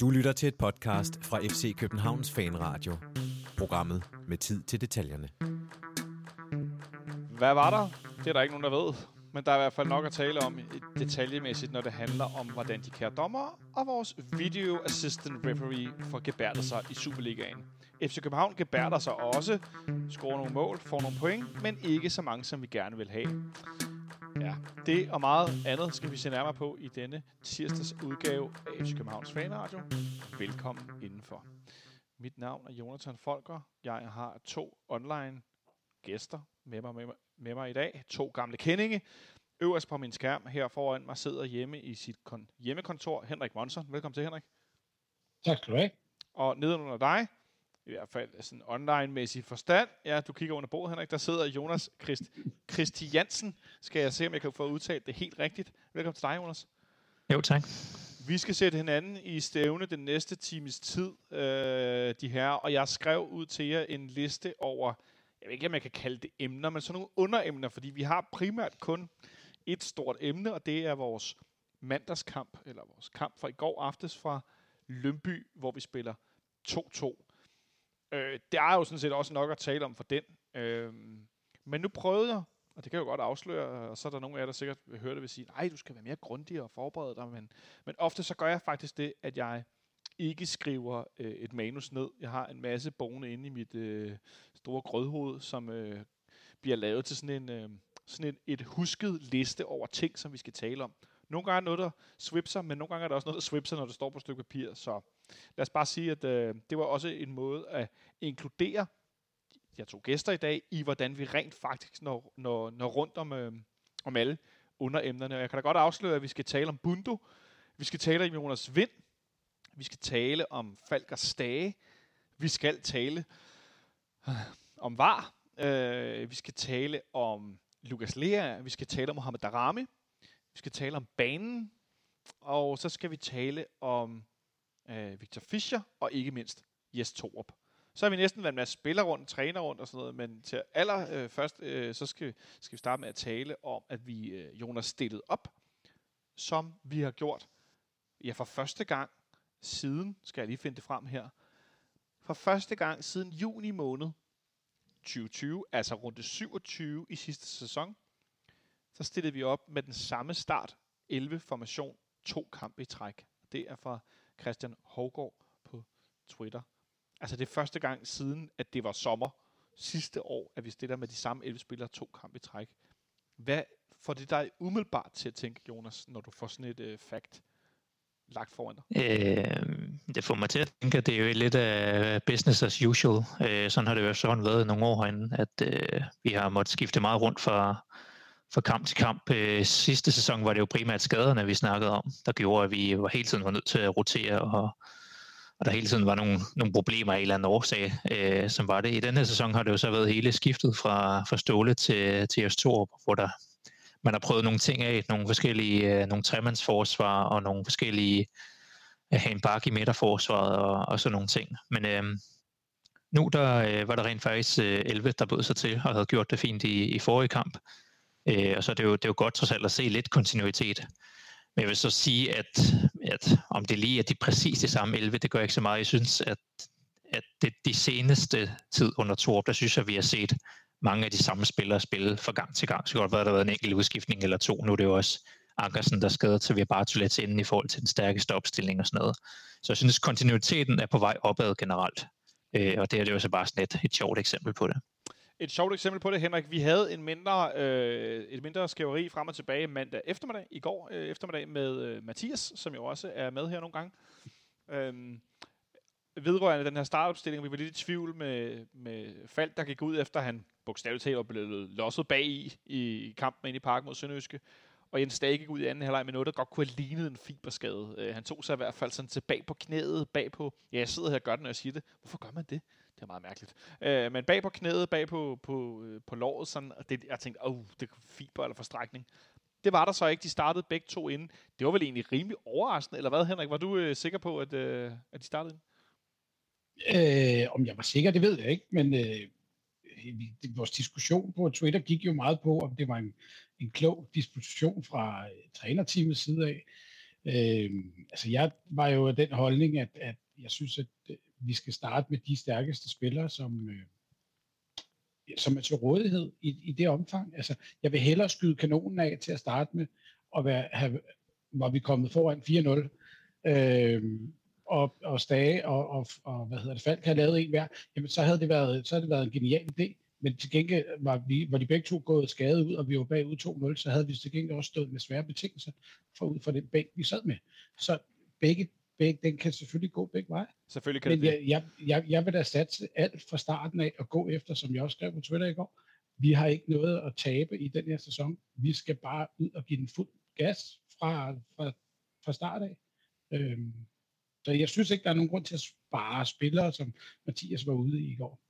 Du lytter til et podcast fra FC Københavns Fanradio. Programmet med tid til detaljerne. Hvad var der? Det er der ikke nogen, der ved. Men der er i hvert fald nok at tale om detaljemæssigt, når det handler om, hvordan de kære dommere og vores video assistant referee får gebærdet sig i Superligaen. FC København gebærder sig også, scorer nogle mål, får nogle point, men ikke så mange, som vi gerne vil have. Ja, det og meget andet skal vi se nærmere på i denne tirsdags udgave af FC Københavns Fanradio. Velkommen indenfor. Mit navn er Jonathan Folker. Jeg har to online gæster med mig i dag. To gamle kendinge. Øverst på min skærm her foran mig sidder hjemme i sit hjemmekontor Henrik Monsen. Velkommen til, Henrik. Tak skal du have. Og nedenunder dig, i hvert fald sådan online-mæssig forstand. Ja, du kigger under bordet, Henrik. Der sidder Jonas Kristiansen. Skal jeg se, om jeg kan få udtalt det helt rigtigt. Velkommen til dig, Jonas. Jo, tak. Vi skal sætte hinanden i stævne den næste times tid, de her. Og jeg skrev ud til jer en liste over, jeg ved ikke, om jeg kan kalde det emner, men sådan nogle underemner, fordi vi har primært kun et stort emne, og det er vores mandagskamp, eller vores kamp fra i går aftes fra Lyngby, hvor vi spiller 2-2. Det er jo sådan set også nok at tale om for den. Men nu prøvede jeg, og det kan jeg jo godt afsløre, og så er der nogen af jer, der sikkert vil høre det, vil sige, nej, du skal være mere grundig og forberede dig, men ofte så gør jeg faktisk det, at jeg ikke skriver et manus ned. Jeg har en masse boende inde i mit store grødhoved, som bliver lavet til sådan et husket liste over ting, som vi skal tale om. Nogle gange er noget, der swipser, men nogle gange er der også noget, der swipser, når det står på et stykke papir. Så lad os bare sige, at det var også en måde at inkludere jeg tog gæster i dag, i hvordan vi rent faktisk når rundt om alle underemnerne. Og jeg kan da godt afsløre, at vi skal tale om Bundo, vi skal tale om Jonas Wind, vi skal tale om Falk og Stage, vi skal tale om VAR, vi skal tale om Lukas Lea, vi skal tale om Mohamed Daramy, vi skal tale om banen, og så skal vi tale om Victor Fischer, og ikke mindst Jes Thorup. Så har vi næsten været en masse spillerrunde, trænerrunde og sådan noget, men til allerførst, så skal vi starte med at tale om, at vi, Jonas, stillede op, som vi har gjort for første gang siden, skal jeg lige finde det frem her, for første gang siden juni måned 2020, altså runde 27 i sidste sæson, så stillede vi op med den samme start, 11-formation, 2 kampe i træk. Det er fra Christian Hovgaard på Twitter. Altså det er første gang siden, at det var sommer sidste år, at vi stiller med de samme 11 spillere 2 kampe i træk. Hvad får det dig umiddelbart til at tænke, Jonas, når du får sådan et fact lagt foran dig? Det får mig til at tænke, at det er jo lidt af business as usual. Sådan har det jo sådan været i nogle år herinde, at vi har måttet skifte meget rundt fra kamp til kamp. Sidste sæson var det jo primært skaderne, vi snakkede om, der gjorde, at vi hele tiden var nødt til at rotere, og der hele tiden var nogle problemer af en eller anden årsag, som var det. I denne sæson har det jo så været hele skiftet fra Ståle til Jes Thorup, hvor man har prøvet nogle ting af, nogle forskellige nogle tremandsforsvar og nogle forskellige at have en bak i midterforsvaret og sådan nogle ting. Men nu der var der rent faktisk 11, der bød sig til og havde gjort det fint i forrige kamp. Og så er det er jo godt trods alt at se lidt kontinuitet. Men jeg vil så sige, at om det lige er de præcis de samme 11, det gør ikke så meget. Jeg synes, at det de seneste tid under Thorup, der synes jeg, vi har set mange af de samme spillere spille fra gang til gang. Så godt været, der har været en enkelt udskiftning eller 2. Nu er det jo også Ankersen, der skader til Victor Bartolets inden i forhold til den stærkeste opstilling og sådan noget. Så jeg synes, kontinuiteten er på vej opad generelt. Og det er jo så bare sådan et sjovt eksempel på det. Et sjovt eksempel på det, Henrik. Vi havde et mindre skæveri frem og tilbage mandag eftermiddag, i går eftermiddag, med Mathias, som jo også er med her nogle gange. Vedrørende den her startopstilling, vi var lidt i tvivl med Falk, der gik ud efter, han bogstaveligt talt var blevet losset bag i kampen inde i parken mod Sønderjyske. Og Jens Stage gik ud i anden halvleg med noget, der godt kunne have lignet en fiberskade. Han tog sig i hvert fald sådan tilbage på knæet, bagpå. Ja, jeg sidder her og gør det, når jeg siger det. Hvorfor gør man det? Det er meget mærkeligt. Men bag på knæet, bag på låret, sådan, og det, jeg tænkte, det er fiber eller forstrækning. Det var der så ikke. De startede begge to inden. Det var vel egentlig rimelig overraskende, eller hvad, Henrik? Var du sikker på, at de startede inden? Om jeg var sikker, det ved jeg ikke, men vores diskussion på Twitter gik jo meget på, om det var en klog disposition fra trænerteamets side af. Altså jeg var jo af den holdning, at jeg synes, at vi skal starte med de stærkeste spillere, som er til rådighed i det omfang. Altså, jeg vil hellere skyde kanonen af til at starte med, og var vi kommet foran 4-0, og Stage og Falk havde lavet en hver, jamen så havde det været en genial idé. Men til gengæld var de begge to gået skadet ud, og vi var bagud 2-0, så havde vi til gengæld også stået med svære betingelser ud fra den bænk, vi sad med. Så den kan selvfølgelig gå begge veje. Selvfølgelig kan det. Jeg vil da satse alt fra starten af og gå efter, som jeg også skrev på Twitter i går. Vi har ikke noget at tabe i den her sæson. Vi skal bare ud og give den fuld gas fra start af. Så jeg synes ikke, der er nogen grund til at spare spillere, som Mathias var ude i går.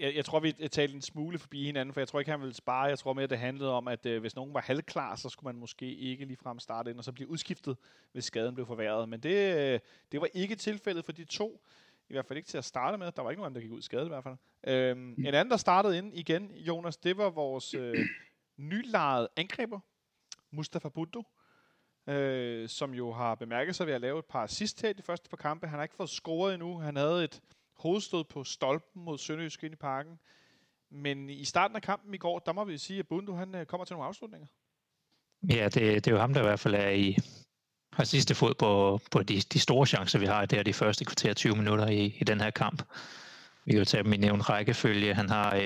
Jeg tror, vi talte en smule forbi hinanden, for jeg tror ikke, han ville spare. Jeg tror mere, det handlede om, at hvis nogen var halvklar, så skulle man måske ikke ligefrem starte ind og så blive udskiftet, hvis skaden blev forværret. Men det var ikke tilfældet for de to. I hvert fald ikke til at starte med. Der var ikke nogen, der gik ud skadet i hvert fald. En anden, der startede ind igen, Jonas, det var vores nylejede angreber, Mustafa Bundo, som jo har bemærket sig ved at lave et par assist her i de første par kampe. Han har ikke fået scoret endnu. Han havde et hovedstød på stolpen mod Sønderjyske ind i parken. Men i starten af kampen i går, der må vi sige, at Bundo, han kommer til nogle afslutninger. Ja, det er jo ham, der i hvert fald er har sidste fod på de store chancer, vi har der de første kvarter 20 minutter i den her kamp. Vi kan jo tage dem i nævnt rækkefølge. Han har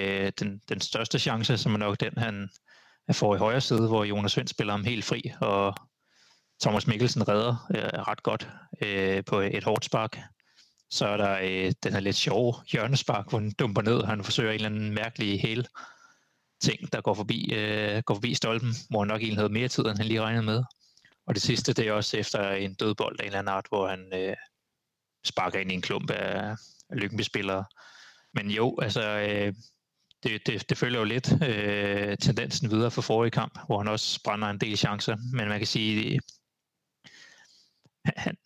den største chance, som er nok den, han får i højre side, hvor Jonas Wind spiller ham helt fri, og Thomas Mikkelsen redder ret godt på et hårdt spark. Så er der den her lidt sjove hjørnespark, hvor han dumper ned, og han forsøger en eller anden mærkelig hæl ting, der går forbi stolpen, hvor han nok egentlig havde mere tid, end han lige regnede med. Og det sidste, det er også efter en dødbold af en eller anden art, hvor han sparker ind i en klump af Lyngby-spillere. Men jo, altså, det følger jo lidt tendensen videre fra forrige kamp, hvor han også brænder en del chancer. Men man kan sige, han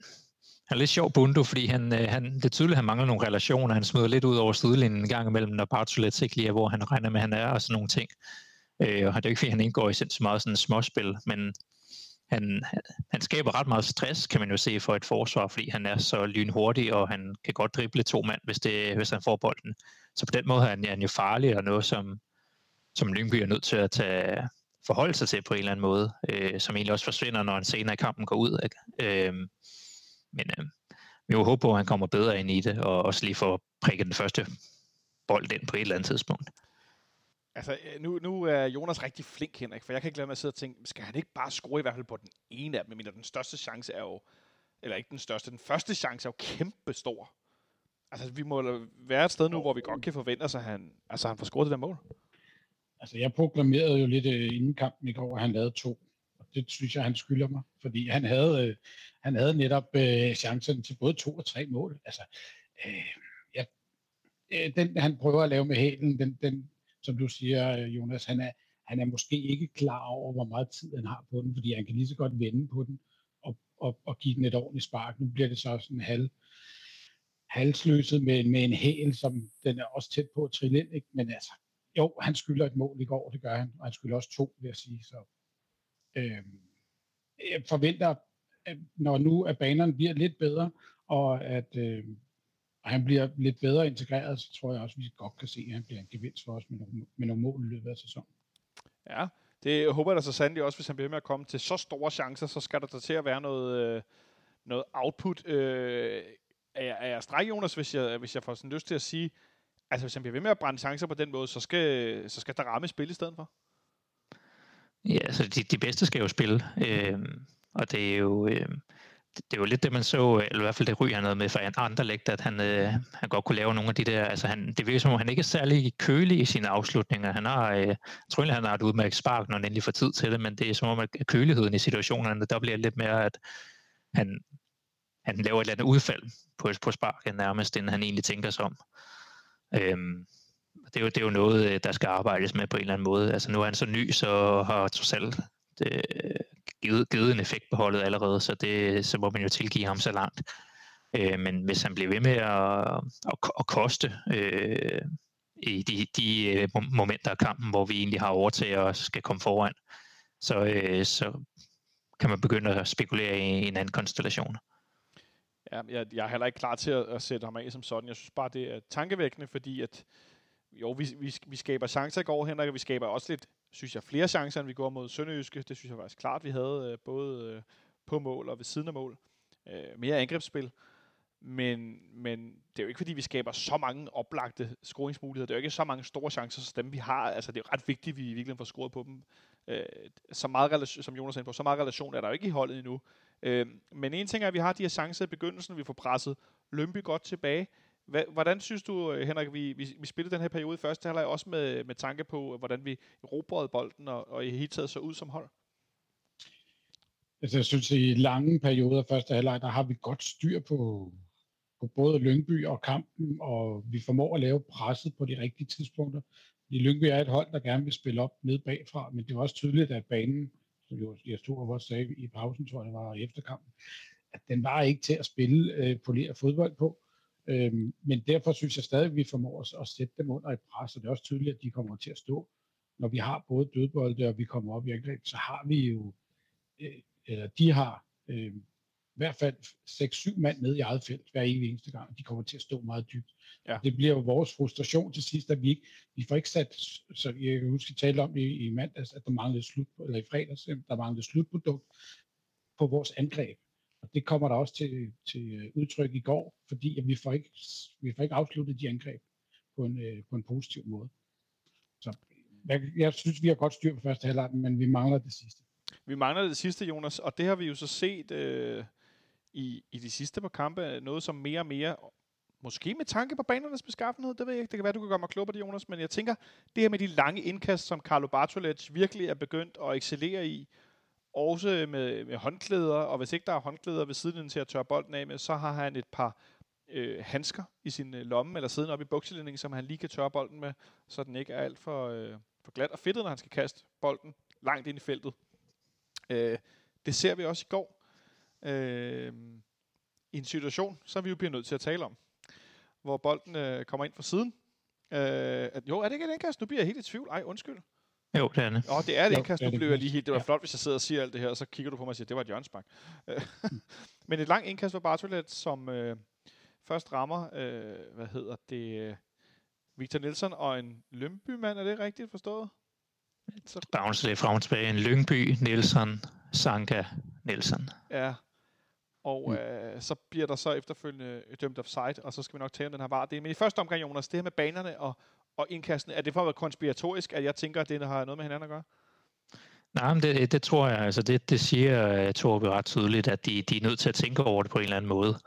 er lidt sjov Bundo, fordi det er tydeligt, at han mangler nogle relationer. Han smider lidt ud over sidelinjen en gang imellem, når Bartolets ikke lige er, hvor han regner med, han er og sådan nogle ting. Og det er jo ikke, fordi han indgår i sindssygt meget sådan småspil, men han skaber ret meget stress, kan man jo se, for et forsvar, fordi han er så lynhurtig, og han kan godt drible to mand, hvis han får bolden. Så på den måde er han jo farlig, og noget, som Lyngby er nødt til at forholde sig til på en eller anden måde, som egentlig også forsvinder, når han senere i kampen går ud. Men vi vil håbe på, at han kommer bedre ind i det, og også lige får prikket den første bold ind på et eller andet tidspunkt. Altså, nu er Jonas rigtig flink, Henrik, for jeg kan ikke lade mig at sidde og tænke, skal han ikke bare score i hvert fald på den ene af dem, men den største chance er jo, eller ikke den største, den første chance er jo kæmpe stor. Altså, vi må være et sted nu, hvor vi godt kan forvente os, at han får scoret det der mål. Altså, jeg proklamerede jo lidt inden kampen i går, at han lavede to. Det synes jeg, han skylder mig, fordi han havde netop chancen til både 2 og 3 mål. Altså, den han prøver at lave med hælen, den som du siger, Jonas, han er måske ikke klar over, hvor meget tid han har på den, fordi han kan lige så godt vende på den og give den et ordentligt spark. Nu bliver det så sådan halsløset med en hæl, som den er også tæt på at trille ind, ikke? Men altså, jo, han skylder et mål i går, det gør han, og han skylder også 2, vil jeg sige, så. Jeg forventer, at når nu at banerne bliver lidt bedre, og at han bliver lidt bedre integreret, så tror jeg også, at vi godt kan se, at han bliver en gevinst for os med nogle mål i løbet af sæsonen. Ja, det håber jeg da så sandelig også, hvis han bliver med at komme til så store chancer, så skal der til at være noget output. Er jeg stræk, Jonas, hvis jeg får sådan lyst til at sige, altså hvis han bliver ved med at brænde chancer på den måde, så skal der ramme spil i stedet for? Ja, så de bedste skal jo spille, og det er jo lidt det, man så, eller i hvert fald det ryger noget med for Anderlecht, at han godt kunne lave nogle af de der, altså det virker som om, han ikke er særlig kølig i sine afslutninger. Han har, jeg tror egentlig, han har et udmærket spark, når han endelig får tid til det, men det er som om, at køligheden i situationerne, der bliver lidt mere, at han laver et eller andet udfald på sparket nærmest, end han egentlig tænker sig om. Det er jo noget, der skal arbejdes med på en eller anden måde. Altså nu er han så ny, så har Torsal givet en effekt på holdet allerede, så må man jo tilgive ham så langt. Men hvis han bliver ved med at koste i de momenter af kampen, hvor vi egentlig har overtaget og skal komme foran, så kan man begynde at spekulere i en anden konstellation. Ja, jeg er heller ikke klar til at sætte ham af som sådan. Jeg synes bare, det er tankevækkende, fordi at jo, vi skaber chancer i går, Henrik, og vi skaber også lidt, synes jeg, flere chancer, end vi går mod Sønderjyske. Det synes jeg faktisk klart, vi havde både på mål og ved siden af mål. Mere angrebsspil. Men det er jo ikke, fordi vi skaber så mange oplagte scoringsmuligheder. Det er jo ikke så mange store chancer, som dem vi har. Altså, det er jo ret vigtigt, at vi virkelig får scoret på dem. Så meget relation, som Jonas er inde på, så meget relation er der jo ikke i holdet endnu. Men en ting er, at vi har de her chancer i begyndelsen, vi får presset Lyngby godt tilbage. Hvordan synes du, Henrik, vi spillede den her periode i første halvleg også med tanke på, hvordan vi erobrede bolden og i hele taget så ud som hold? Altså, jeg synes, i lange perioder første halvleg, der har vi godt styr på både Lyngby og kampen, og vi formår at lave presset på de rigtige tidspunkter. Fordi Lyngby er et hold, der gerne vil spille op ned bagfra, men det var også tydeligt, at banen, som Jes Thorup også sagde i pausen, tror jeg, det var efterkampen, at den var ikke til at spille poleret fodbold på. Men derfor synes jeg stadig, at vi formår at sætte dem under et pres, og det er også tydeligt, at de kommer til at stå. Når vi har både dødbolde, og vi kommer op i angreb, så har vi jo, eller de har i hvert fald 6-7 mand nede i eget felt hver eneste gang, de kommer til at stå meget dybt. Ja. Det bliver jo vores frustration til sidst, at vi får ikke sat, så jeg kan huske, at tale om i mandags, at der manglede eller i fredags, der manglede slutprodukt på vores angreb. Og det kommer der også til udtryk i går, fordi at vi får ikke afsluttet de angreb på en positiv måde. Så jeg synes, vi har godt styr på første halvleg, men vi mangler det sidste. Vi mangler det sidste, Jonas, og det har vi jo så set i de sidste par kampe, noget som mere og mere, måske med tanke på banernes beskaffenhed, det ved jeg ikke, det kan være, du kan gøre mig klog på det, Jonas, men jeg tænker, det her med de lange indkast, som Carlo Bartolets virkelig er begyndt at excellere i, også med håndklæder, og hvis ikke der er håndklæder ved siden til at tørre bolden af med, så har han et par handsker i sin lomme, eller siden op i bukselinningen, som han lige kan tørre bolden med, så den ikke er alt for glat og fedtet, når han skal kaste bolden langt ind i feltet. Det ser vi også i går i en situation, som vi jo bliver nødt til at tale om, hvor bolden kommer ind fra siden. Jo, er det ikke et indkast? Nu bliver jeg helt i tvivl. Ej, undskyld. Jo, det er det. Åh, det er et indkast. Nu blev jeg lige helt... Det var flot, hvis jeg sidder og siger alt det her, og så kigger du på mig og siger, det var et hjørnespark. Men et langt indkast var Bartolet, som først rammer, Victor Nelsson og en Lyngby-mand. Er det rigtigt forstået? Så bounce lidt frem og tilbage. En Lyngby, Nelsson, Zanka, Nelsson. Ja, og så bliver der så efterfølgende dømt offside, og så skal vi nok tale om den her VAR-del. Men i første omgang, Jonas, det her med banerne og indkastene, er det for at være konspiratorisk, at jeg tænker, at det har noget med hinanden at gøre? Nej, men det tror jeg. Altså det siger Thorup ret tydeligt, at de er nødt til at tænke over det på en eller anden måde.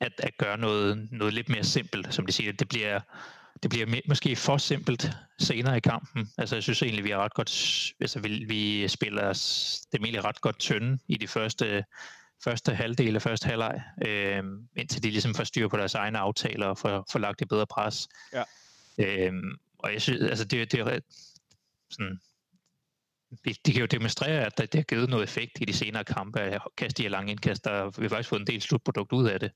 At gøre noget lidt mere simpelt, som de siger. Det bliver måske for simpelt senere i kampen. Altså, jeg synes egentlig, vi er ret godt... Altså, vi spiller os... Det er egentlig ret godt tynde i de første halvdel og første halvleg, indtil de ligesom får styr på deres egne aftaler og får lagt et bedre pres. Ja. Og jeg synes, altså, det er sådan... De kan jo demonstrere, at det har givet noget effekt i de senere kampe, at kaste de her lange indkast, og vi har faktisk fået en del slutprodukt ud af det.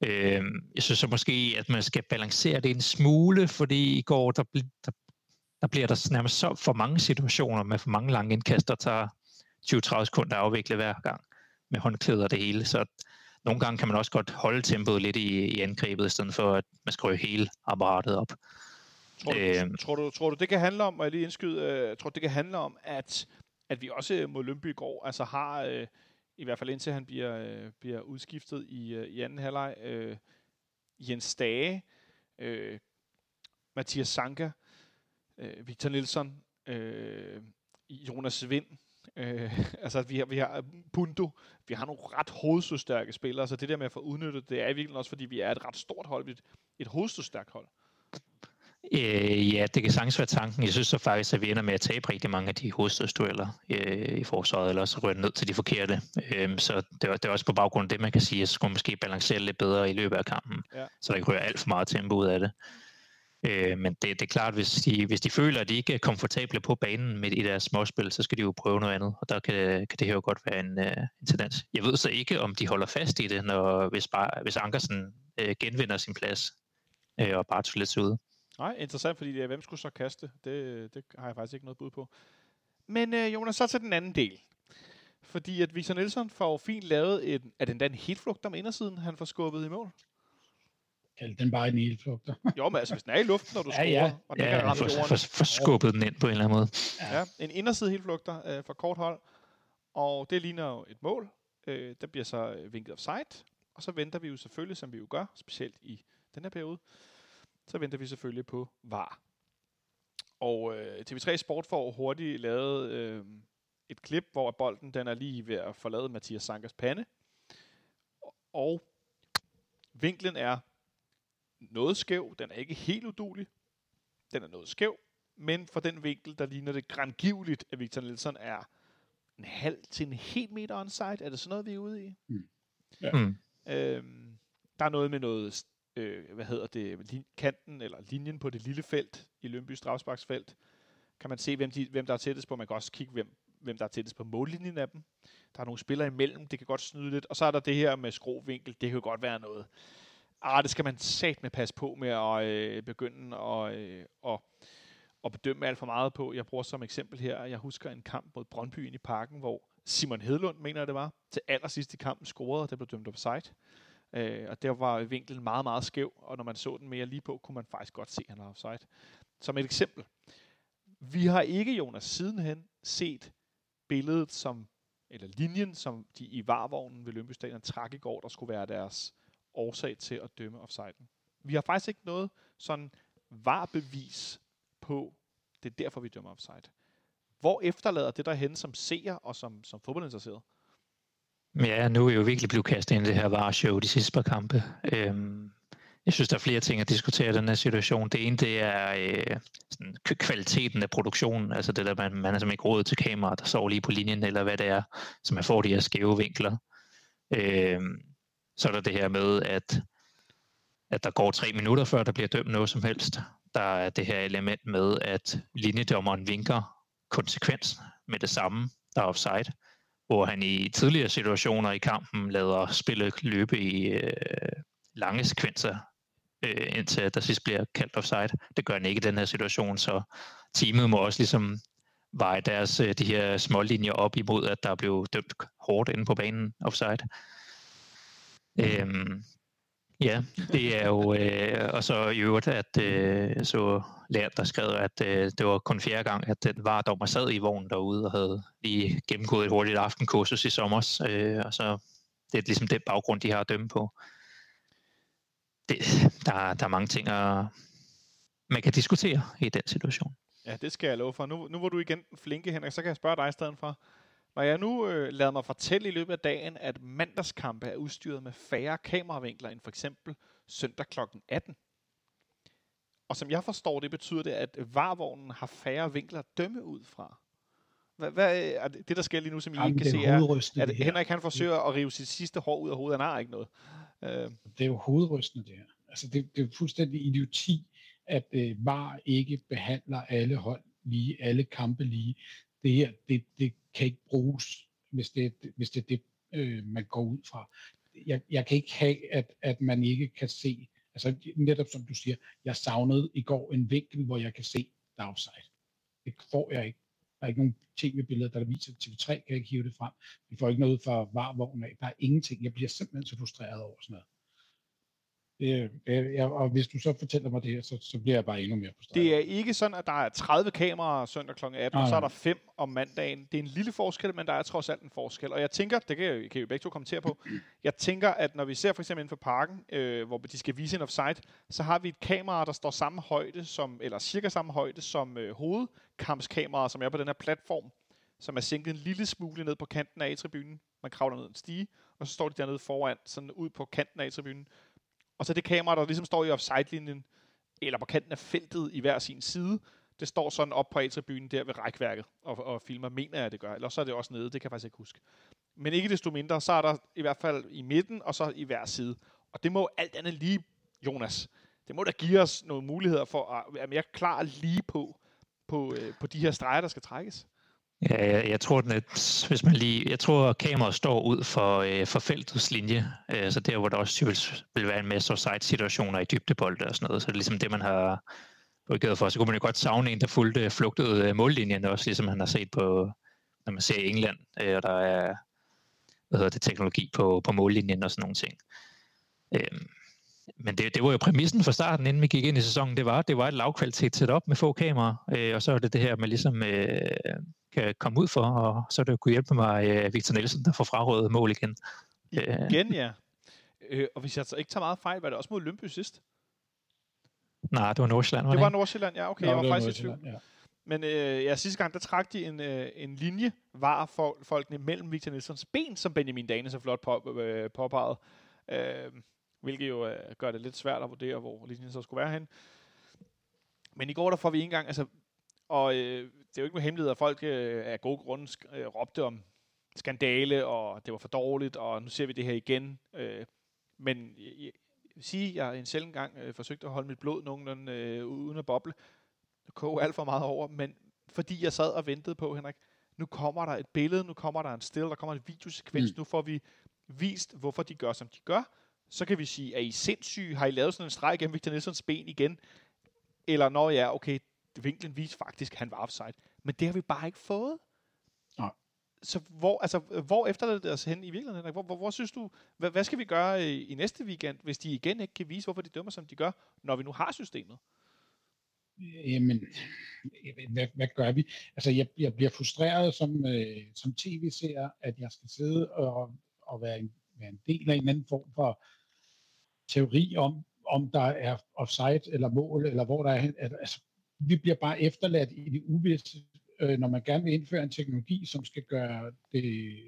Jeg synes så måske, at man skal balancere det en smule, fordi i går, der bliver der nærmest så for mange situationer med for mange lange indkast, der tager 20-30 sekunder at afvikle hver gang med håndklæder og det hele. Så nogle gange kan man også godt holde tempoet lidt i angrebet, i stedet for at man skal ryge hele apparatet op. Tror du, det kan handle om, og jeg lige indskyder, tror du, det kan handle om, at vi også mod Lyngby i går altså har... I hvert fald indtil han bliver udskiftet i anden halvleg. Jens Stage, Mathias Zanka, Victor Nelsson, Jonas Wind, altså vi har Bundo, vi har nogle ret hovedstødstærke spillere, så det der med at få udnyttet, det er i virkeligheden også, fordi vi er et ret stort hold, et hovedstødstærkt hold. Ja, det kan sagtens være tanken. Jeg synes så faktisk, at vi ender med at tabe rigtig mange af de hovedstødsdueller i forsvaret, eller så rører ned til de forkerte. Så det er også på baggrund af det, man kan sige, at jeg skulle måske balancere lidt bedre i løbet af kampen, ja. Så der ikke rører alt for meget tempo ud af det. Men det er klart, hvis de føler, at de ikke er komfortable på banen midt i deres småspil, så skal de jo prøve noget andet, og der kan det her jo godt være en tendens. Jeg ved så ikke, om de holder fast i det, hvis Ankersen genvinder sin plads og bare tog lidt ude. Nej, interessant, fordi hvem skulle så kaste? Det har jeg faktisk ikke noget bud på. Men Jonas, så til den anden del. Fordi at Victor Nelsson får fint lavet en... Er det endda en helflugter med indersiden, han får skubbet i mål? Kald den bare en helflugter. Jo, men altså, hvis den er i luften, når du scorer... Ja, og den kan for skubbet den ind på en eller anden måde. Ja, ja, en inderside helflugter fra kort hold. Og det ligner jo et mål. Der bliver så vinket offside. Og så venter vi jo selvfølgelig, som vi jo gør, specielt i den her periode, så venter vi selvfølgelig på VAR. Og TV3 Sport får hurtigt lavet et klip, hvor bolden den er lige ved at forlade Mathias Zankas pande. Og vinklen er noget skæv. Den er ikke helt uduelig. Den er noget skæv. Men fra den vinkel, der ligner det grangivligt, at Victor Nelsson er en halv til en hel meter onside. Er det sådan noget, vi er ude i? Mm. Ja. Mm. Der er noget med noget... kanten eller linjen på det lille felt i Lyngbys strafsparksfelt, kan man se, hvem der er tættest på. Man kan også kigge, hvem der er tættest på mållinjen af dem. Der er nogle spillere imellem, det kan godt snyde lidt. Og så er der det her med skråvinkel, det kan jo godt være noget. Det skal man satme passe på med at begynde at bedømme alt for meget på. Jeg bruger som eksempel her, jeg husker en kamp mod Brøndby i Parken, hvor Simon Hedlund, mener jeg det var, til allersidst i kampen scorede, og det blev dømt offside. Og der var vinklen meget, meget skæv, og når man så den mere lige på, kunne man faktisk godt se, at han var offside. Som et eksempel. Vi har ikke, Jonas, sidenhen set billedet som, eller linjen, som de i varvognen ved Lyngby Stadion trak i går, der skulle være deres årsag til at dømme offsiden. Vi har faktisk ikke noget sådan varbevis på, det er derfor, vi dømmer offside. Hvor efterlader det derhen som seer og som fodboldinteresseret? Ja, nu er jeg jo virkelig blevet kastet ind i det her VAR-show de sidste par kampe. Jeg synes, der er flere ting at diskutere i den her situation. Det ene, det er sådan, kvaliteten af produktionen. Altså det der, man er som ikke råd til kameraet, der sover lige på linjen, eller hvad det er, så man får de her skæve vinkler. Så er der det her med, at der går 3 minutter, før der bliver dømt noget som helst. Der er det her element med, at linjedommeren vinker konsekvensen med det samme, der er offside, hvor han i tidligere situationer i kampen lader spillet løbe i lange sekvenser, indtil der sidst bliver kaldt offside. Det gør han ikke i den her situation, så teamet må også ligesom veje deres de her smålinjer op imod, at der blev dømt hårdt inde på banen offside. Ja, det er jo... og så i øvrigt, at så Lærd, der skrev, at det var kun 4. gang, at den VAR-dommer sad i vognen derude og havde lige gennemgået et hurtigt aftenkursus i sommer. Og så det er ligesom den baggrund, de har at dømme på. Der er mange ting, man kan diskutere i den situation. Ja, det skal jeg love for. Nu var du igen flinke, Henrik, så kan jeg spørge dig i stedet for. Når jeg nu lader mig fortælle i løbet af dagen, at mandagskampe er udstyret med færre kameravinkler end for eksempel søndag kl. 18. Og som jeg forstår det, betyder det, at varvognen har færre vinkler at dømme ud fra. Hvad er det, der sker lige nu, som I ikke kan se, er, at Henrik han forsøger at rive sit sidste hår ud af hovedet. Han har ikke noget. Det er jo hovedrystende, det her. Altså, det er fuldstændig idioti, at VAR ikke behandler alle hold lige, alle kampe lige. Det her, det kan ikke bruges, hvis det er det, man går ud fra. Jeg kan ikke have, at man ikke kan se, altså netop som du siger, jeg savnede i går en vinkel, hvor jeg kan se downside. Det får jeg ikke. Der er ikke nogen ting med billeder, der viser TV3, kan jeg ikke hive det frem. Vi får ikke noget fra varvognen af. Der er ingenting. Jeg bliver simpelthen så frustreret over sådan noget. Og hvis du så fortæller mig det her, så bliver jeg bare endnu mere frustreret. Det er ikke sådan, at der er 30 kameraer søndag kl. 18, og så er der 5 om mandagen. Det er en lille forskel, men der er trods alt en forskel. Og jeg tænker, det kan jo begge to kommentere på, jeg tænker, at når vi ser for eksempel inden for Parken, hvor de skal vise en offside, så har vi et kamera, der står samme højde som, eller cirka samme højde som hovedkampskameraet, som er på den her platform, som er sænket en lille smule ned på kanten af A-tribunen. Man kravler ned en stige, og så står de dernede foran, sådan ud på kanten af A-tribunen. Og så det kamera, der ligesom står i offside-linjen, eller på kanten af feltet i hver sin side, det står sådan op på A-tribunen der ved rækværket og filmer, mener jeg, det gør. Eller så er det også nede, det kan jeg faktisk ikke huske. Men ikke desto mindre, så er der i hvert fald i midten, og så i hver side. Og det må alt andet lige, Jonas, det må da give os nogle muligheder for at være mere klar lige på de her streger, der skal trækkes. Ja, jeg tror, at kameraet står ud for feltets linje, så der, hvor der også typisk vil være en masse offside-situationer i dybdebolde og sådan noget, så det er ligesom det, man har udgivet for, så kunne man jo godt savne en, der fulgte flugtede mållinjen også, ligesom han har set på, når man ser i England, og der er teknologi på mållinjen og sådan nogle ting. Men det var jo præmissen fra starten, inden vi gik ind i sæsonen. Det var et lavkvalitet setup med få kameraer, og så er det her, man ligesom kan komme ud for, og så er det jo kunne hjælpe mig, Victor Nelsson, der får frarådet mål igen. Igen, ja. Og hvis jeg så ikke tager meget fejl, var det også mod Lyngby sidst? Nej, det var Nordsjælland. Det var Nordsjælland, ja. Okay, nå, jeg var faktisk i tvivl. Ja. Men ja, sidste gang, der trak de en linje, var for folkene mellem Victor Nelsons ben, som Benjamin Dane så flot påpegede. Hvilket jo gør det lidt svært at vurdere, hvor linjen så skulle være hen. Men i går, der får vi en gang, altså, og det er jo ikke med hemmelighed, at folk af gode grunde råbte om skandale, og det var for dårligt, og nu ser vi det her igen. Men jeg vil sige, at jeg en sjælden gang forsøgte at holde mit blod nogenlunde uden at boble. Jeg kogte alt for meget over, men fordi jeg sad og ventede på, Henrik, nu kommer der et billede, nu kommer der en stille, der kommer en videosekvens, nu får vi vist, hvorfor de gør, som de gør. Så kan vi sige, at I er sindssyge, har I lavet sådan en streg gennem Victor Nelsons ben igen? Eller når jeg ja, okay, vinklen viser faktisk, at han var offside. Men det har vi bare ikke fået. Nej. Så hvor efterlader det os hen i virkeligheden? Hvor synes du, hvad skal vi gøre i næste weekend, hvis de igen ikke kan vise, hvorfor de dømmer, som de gør, når vi nu har systemet? Jamen, hvad gør vi? Altså, jeg bliver frustreret som tv-seer, at jeg skal sidde og være en del af en anden form for teori om der er offside eller mål, eller hvor der er. Altså, vi bliver bare efterladt i det uvisse, når man gerne vil indføre en teknologi,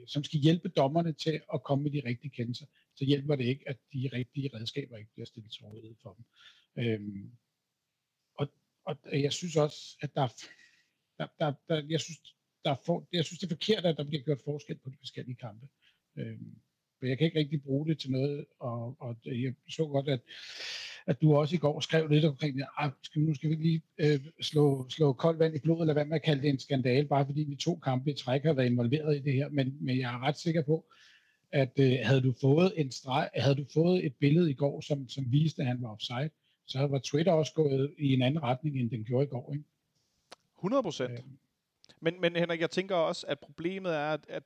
som skal hjælpe dommerne til at komme med de rigtige kendelser. Så hjælper det ikke, at de rigtige redskaber ikke bliver stillet til rådighed for dem. Og jeg synes også, at jeg synes det er forkert, at der bliver gjort forskel på de forskellige kampe. Men jeg kan ikke rigtig bruge det til noget, og jeg så godt, at du også i går skrev lidt omkring, at nu skal vi lige slå koldt vand i blodet, eller hvad man kalder det, en skandale, bare fordi vi 2 kampe i træk har været involveret i det her, men jeg er ret sikker på, at havde du fået et billede i går, som viste, at han var offside, så var Twitter også gået i en anden retning, end den gjorde i går, ikke? 100%. Men Henrik, jeg tænker også, at problemet er, at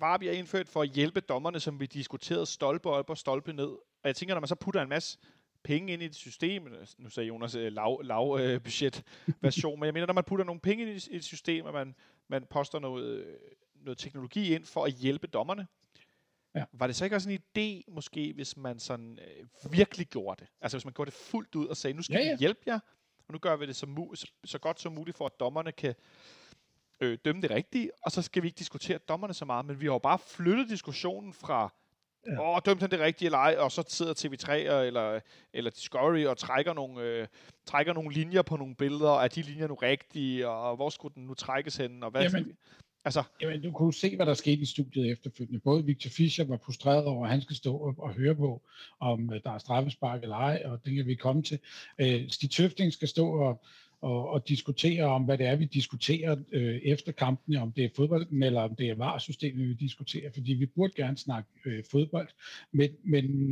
VAR bliver indført for at hjælpe dommerne, som vi diskuterede, stolpe op og stolpe ned. Og jeg tænker, når man så putter en masse penge ind i det system, nu sagde Jonas budget-version, men jeg mener, når man putter nogle penge ind i et system, og man poster noget teknologi ind for at hjælpe dommerne, ja. Var det så ikke også en idé, måske, hvis man sådan virkelig gjorde det? Altså, hvis man gjorde det fuldt ud og sagde, nu skal vi hjælpe jer, og nu gør vi det så godt som muligt, for at dommerne kan dømme det rigtige, og så skal vi ikke diskutere dommerne så meget, men vi har jo bare flyttet diskussionen fra, dømte han det rigtige eller ej, og så sidder TV3 eller Discovery og trækker nogle linjer på nogle billeder, og er de linjer nu rigtige, og hvor skulle den nu trækkes hen, og hvad? Jamen, du kunne se, hvad der skete i studiet efterfølgende. Både Victor Fischer var frustreret over, at han skal stå og høre på, om der er straffespark eller ej, og det kan vi komme til. Stig Tøfting skal stå og diskutere om, hvad det er, vi diskuterer efter kampene, om det er fodbolden eller om det er VAR-systemet, vi diskuterer, fordi vi burde gerne snakke fodbold.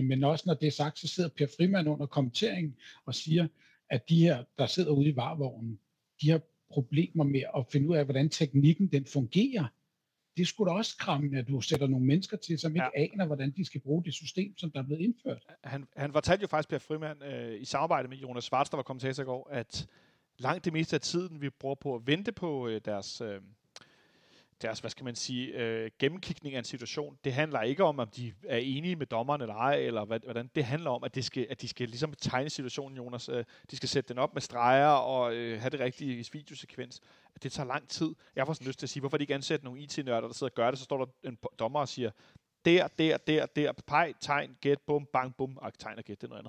Men også når det er sagt, så sidder Per Frimand under kommenteringen og siger, at de her, der sidder ude i VAR-vognen, de har problemer med at finde ud af, hvordan teknikken den fungerer. Det skulle da også skræmmende, at du sætter nogle mennesker til, som ikke aner, hvordan de skal bruge det system, som der er blevet indført. Han fortalte jo faktisk, Per Frimand, i samarbejde med Jonas Wind, der var kommentator i går, at langt det meste af tiden, vi bruger på at vente på deres, hvad skal man sige, gennemkigning af en situation, det handler ikke om de er enige med dommeren eller ej, eller hvordan. Det handler om, at de skal ligesom tegne situationen, Jonas. De skal sætte den op med streger og have det rigtige videosekvens. Det tager lang tid. Jeg får sådan lyst til at sige, hvorfor de ikke ansætter nogle IT-nørder, der sidder og gør det, så står der en dommer og siger, der, pej, tegn, gæt, bum, bang, bum, tegn og gæt, det er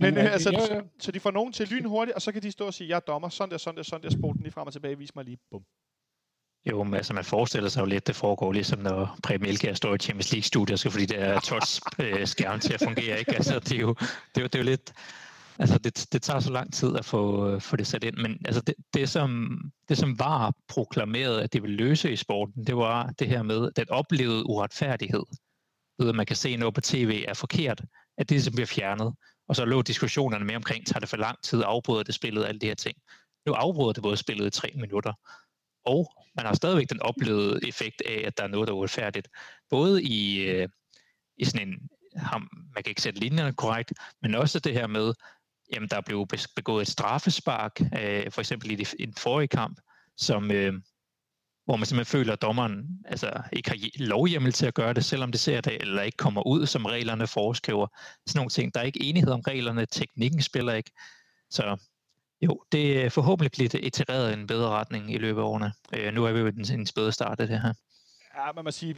noget andet. Så de får nogen til lynhurtigt, og så kan de stå og sige, jeg er dommer, sådan der, spol den lige frem og tilbage, vis mig lige, bum. Jo, men altså man forestiller sig jo lidt, det foregår ligesom, når Preben Elkjær står i Champions League-studier, så fordi det er touch-skærm til at fungere, ikke? Altså det er jo lidt, altså det tager så lang tid at få det sat ind, men altså det som var proklameret, at det ville løse i sporten, det var det her med den oplevede uretfærdighed, ved at man kan se noget på tv er forkert, at det som bliver fjernet, Og så lå diskussionerne med omkring, tager det for lang tid, afbryder det spillet og alle de her ting. Nu afbryder det både spillet i 3 minutter, og man har stadigvæk den oplevede effekt af, at der er noget, der er uretfærdigt. Både i sådan en, man kan ikke sætte linjerne korrekt, men også det her med, jamen der blev begået et straffespark, for eksempel i en forrige kamp, som, hvor man simpelthen føler, at dommeren altså, ikke har lovhjemmel til at gøre det, selvom det ser det, eller ikke kommer ud, som reglerne foreskriver. Sådan nogle ting. Der er ikke enighed om reglerne, teknikken spiller ikke. Så jo, det forhåbentlig bliver det itereret i en bedre retning i løbet af årene. Nu er vi jo en spæde start af det her. Ja, man må sige,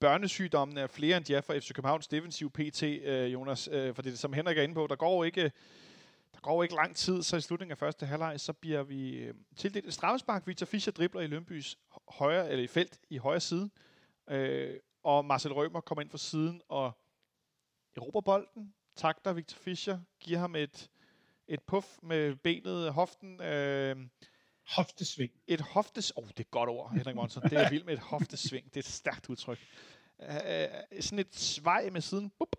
børnesygdommene er flere end de er for FC Københavns defensiv PT, Jonas. For det som Henrik er inde på, der går ikke lang tid, så i slutningen af første halvleg, så bliver vi tildelt et straffespark. Victor Fischer dribler i Lyngbys højre, eller i felt i højre side. Og Marcel Rømer kommer ind fra siden og erobrer bolden, takter Victor Fischer, giver ham et puff med benet, hoften. Hoftesving. Et hoftesving. Det er et godt ord, Henrik Monsen. Det er vildt med et hoftesving. Det er et stærkt udtryk. Sådan et svej med siden. Bup.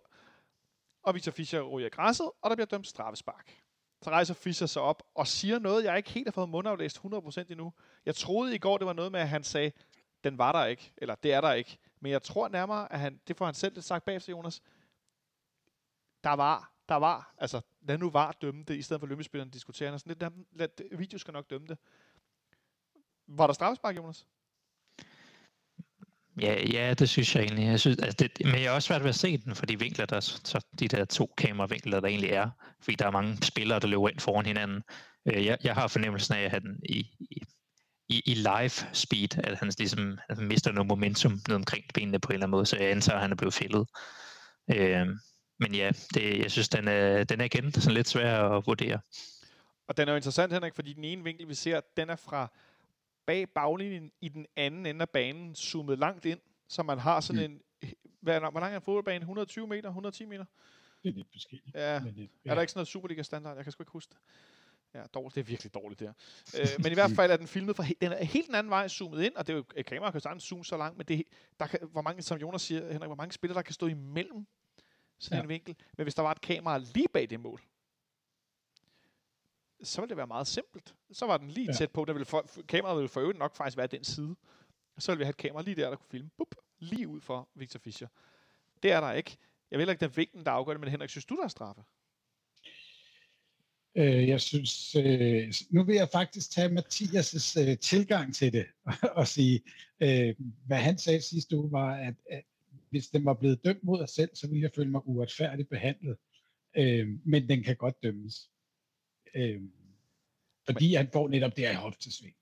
Og Victor Fischer ryger græsset, og der bliver dømt straffespark. Så rejser Fischer sig op og siger noget, jeg ikke helt har fået mundaflæst 100% endnu. Jeg troede i går, det var noget med, at han sagde, den var der ikke, eller det er der ikke. Men jeg tror nærmere, at han, det får han selv lidt sagt bagefter, Jonas. Der var. Altså, lad nu var dømme det, i stedet for løbespillerne diskuterer. Sådan lidt, lad video skal nok dømme det. Var der straffespark, Jonas? Ja, det synes jeg egentlig. Jeg synes, altså det, men jeg er også svært ved at se den for de vinkler, de der 2 kameravinkler, der egentlig er. Fordi der er mange spillere, der løber ind foran hinanden. Jeg har fornemmelsen af, at han i live speed, at han ligesom mister noget momentum ned omkring benene på en eller anden måde, så jeg antager, at han er blevet fældet. Men ja, jeg synes, den er igen sådan lidt svær at vurdere. Og den er jo interessant, Henrik, fordi den ene vinkel, vi ser, den er fra bag baglinjen i den anden ende af banen, zoomet langt ind, så man har sådan en... Hvor lang er en fodboldbane? 120 meter? 110 meter? Det er lidt forskelligt. Ja. Er der ikke sådan noget Superliga-standard? Jeg kan sgu ikke huske det. Ja, dårligt. Det er virkelig dårligt, der. Men i hvert fald er den filmet fra... Den er helt en anden vej zoomet ind, og det er jo... Et kamera kan sagtens zoome så langt, men det, der kan, hvor mange, som Jonas siger, Henrik, hvor mange spillere, der kan stå imellem sådan en vinkel. Men hvis der var et kamera lige bag det mål, så ville det være meget simpelt. Så var den lige tæt på. Kameraet ville for øvrigt nok faktisk være den side. Så ville vi have et kamera lige der, der kunne filme. Bup, lige ud for Victor Fischer. Det er der ikke. Jeg ved ikke, den vinklen, der afgør det, men Henrik, synes du, der er straffe? Jeg synes... nu vil jeg faktisk tage Mathias' tilgang til det, og sige, hvad han sagde sidste uge, var, at hvis den var blevet dømt mod os selv, så ville jeg føle mig uretfærdigt behandlet. Men den kan godt dømmes. Fordi han får netop det her hoftesving.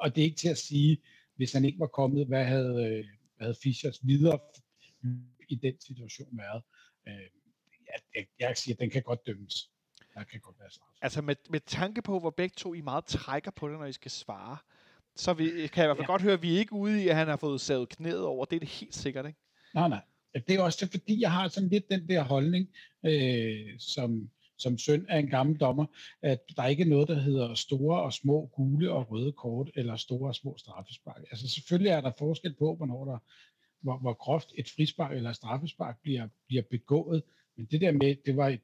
Og det er ikke til at sige, hvis han ikke var kommet, hvad havde Fischers videre i den situation været. Jeg siger, at den kan godt dømmes. Der kan godt være straffespark. Altså med tanke på, hvor begge to I meget trækker på det, når I skal svare, så kan jeg i hvert fald godt høre, at vi er ikke ude i, at han har fået savet knæet over. Det er det helt sikkert, ikke? Nej. Det er også fordi, jeg har sådan lidt den der holdning, som søn af en gammel dommer, at der ikke er noget, der hedder store og små gule og røde kort, eller store og små straffespark. Altså selvfølgelig er der forskel på, hvor groft et frispark eller straffespark bliver begået, men det der med, det var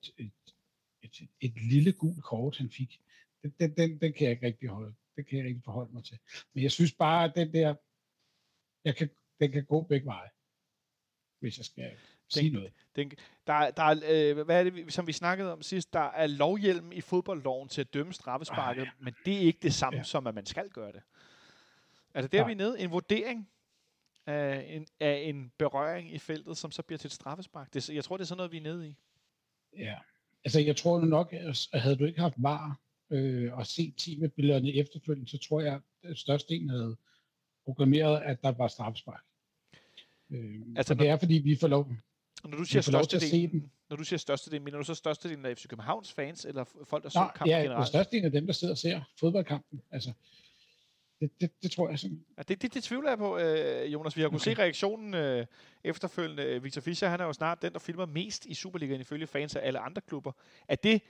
et lille gult kort, han fik. Den kan jeg ikke rigtig holde. Det kan jeg ikke forholde mig til. Men jeg synes bare, at den kan gå begge veje, hvis jeg skal sige noget. Der er, hvad er det, som vi snakkede om sidst? Der er lovhjelm i fodboldloven til at dømme straffesparket, men det er ikke det samme som, at man skal gøre det. Altså der vi er nede. En vurdering af en berøring i feltet, som så bliver til et straffespark. Jeg tror, det er sådan noget, vi er nede i. Ja, altså jeg tror nok, at havde du ikke haft VAR, og set teambillederne efterfølgende, så tror jeg, at størstedelen havde programmeret, at der var straffespark. Altså det er, fordi vi får lov, til at se den. Når du siger størstedelen, mener du så størstedelen af FC Københavns fans, eller folk, der så kampen generelt? Nej, det er størstedelen af dem, der sidder og ser fodboldkampen. Altså, det tror jeg simpelthen. Ja, det tvivler jeg på, Jonas. Vi har kunnet se reaktionen efterfølgende. Victor Fischer, han er jo snart den, der filmer mest i Superligaen, ifølge fans af alle andre klubber. Er det...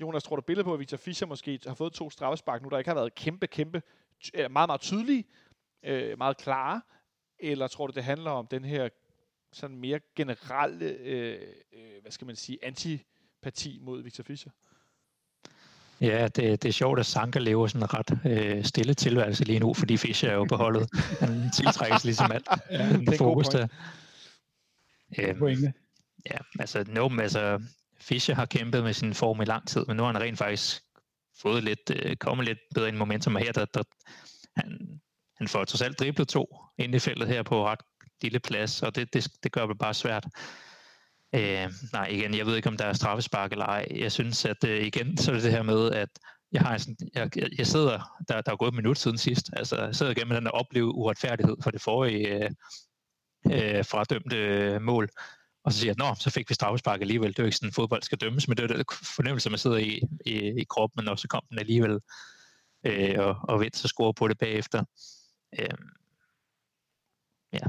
Jonas, tror du billede på, at Victor Fischer måske har fået 2 straffespark nu, der ikke har været kæmpe, meget, meget tydelige, meget klare? Eller tror du, det handler om den her sådan mere generelle, hvad skal man sige, anti parti mod Victor Fischer. Ja, det er sjovt, at Zanka lever sådan en ret stille tilværelse lige nu, fordi Fischer er jo på holdet. Han tiltrækkes ligesom alt. Ja, det er en fokus der. Ja, altså Fischer har kæmpet med sin form i lang tid, men nu har han rent faktisk fået lidt, kommet lidt bedre ind i momentum her. Han får trods alt driblet 2 ind i feltet her på ret lille plads, og det gør det bare svært. Nej, igen, jeg ved ikke, om der er straffespark eller ej. Jeg synes, at igen, så er det her med, at jeg sidder, der er gået et minut siden sidst, altså jeg sidder igen med den der opleve uretfærdighed for det forrige fradømte mål, og så siger jeg, nå, så fik vi straffespark alligevel. Det er jo ikke sådan, at fodbold skal dømmes, men det er den fornemmelse, man sidder i kroppen, men også kom den alligevel, og Vindt så scorer på det bagefter. Ja,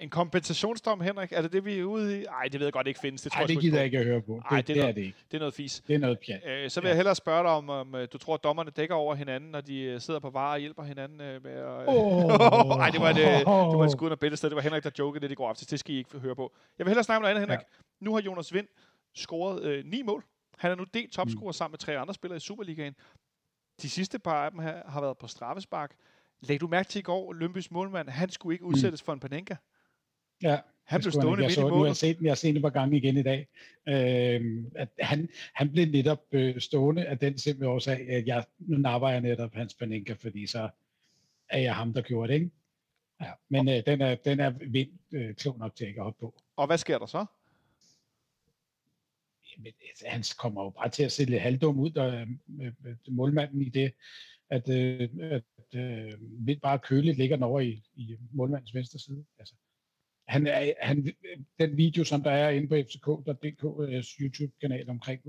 en kompensationsdom, Henrik, er det det, vi er ude i? Nej, det ved jeg godt ikke findes. Nej, det gider jeg ikke at høre på. Nej, det er det ikke. Det er noget fis. Det er noget pjat. Så vil jeg hellere spørge dig, om du tror, at dommerne dækker over hinanden, når de sidder på varer og hjælper hinanden med at... Nej, det var et skud under bæltestedet. Det var Henrik, der jokede lidt i går aftes. Det skal I ikke høre på. Jeg vil hellere snakke om noget andet, Henrik. Ja. Nu har Jonas Wind scoret 9 mål. Han er nu delt topscorer sammen med 3 andre spillere i Superligaen. De sidste par af dem har været på straffespark. Læg du mærke til i går, Lyngby's målmand, han skulle ikke udsættes for en panenka. Ja, han blev stående midt i målet. Jeg har set det et par gange igen i dag. At han blev netop stående af den simple årsag, at nu napper jeg netop hans panenka, fordi så er jeg ham, der gjorde det, ikke? Ja, men den er Vind klog nok til ikke at hoppe på. Og hvad sker der så? Jamen, han kommer jo bare til at se lidt halvdum ud, og målmanden i det, at Vind bare køligt ligger den over i målmandens venstre side. Altså, den video, som der er inde på FCK.dk's YouTube-kanal omkring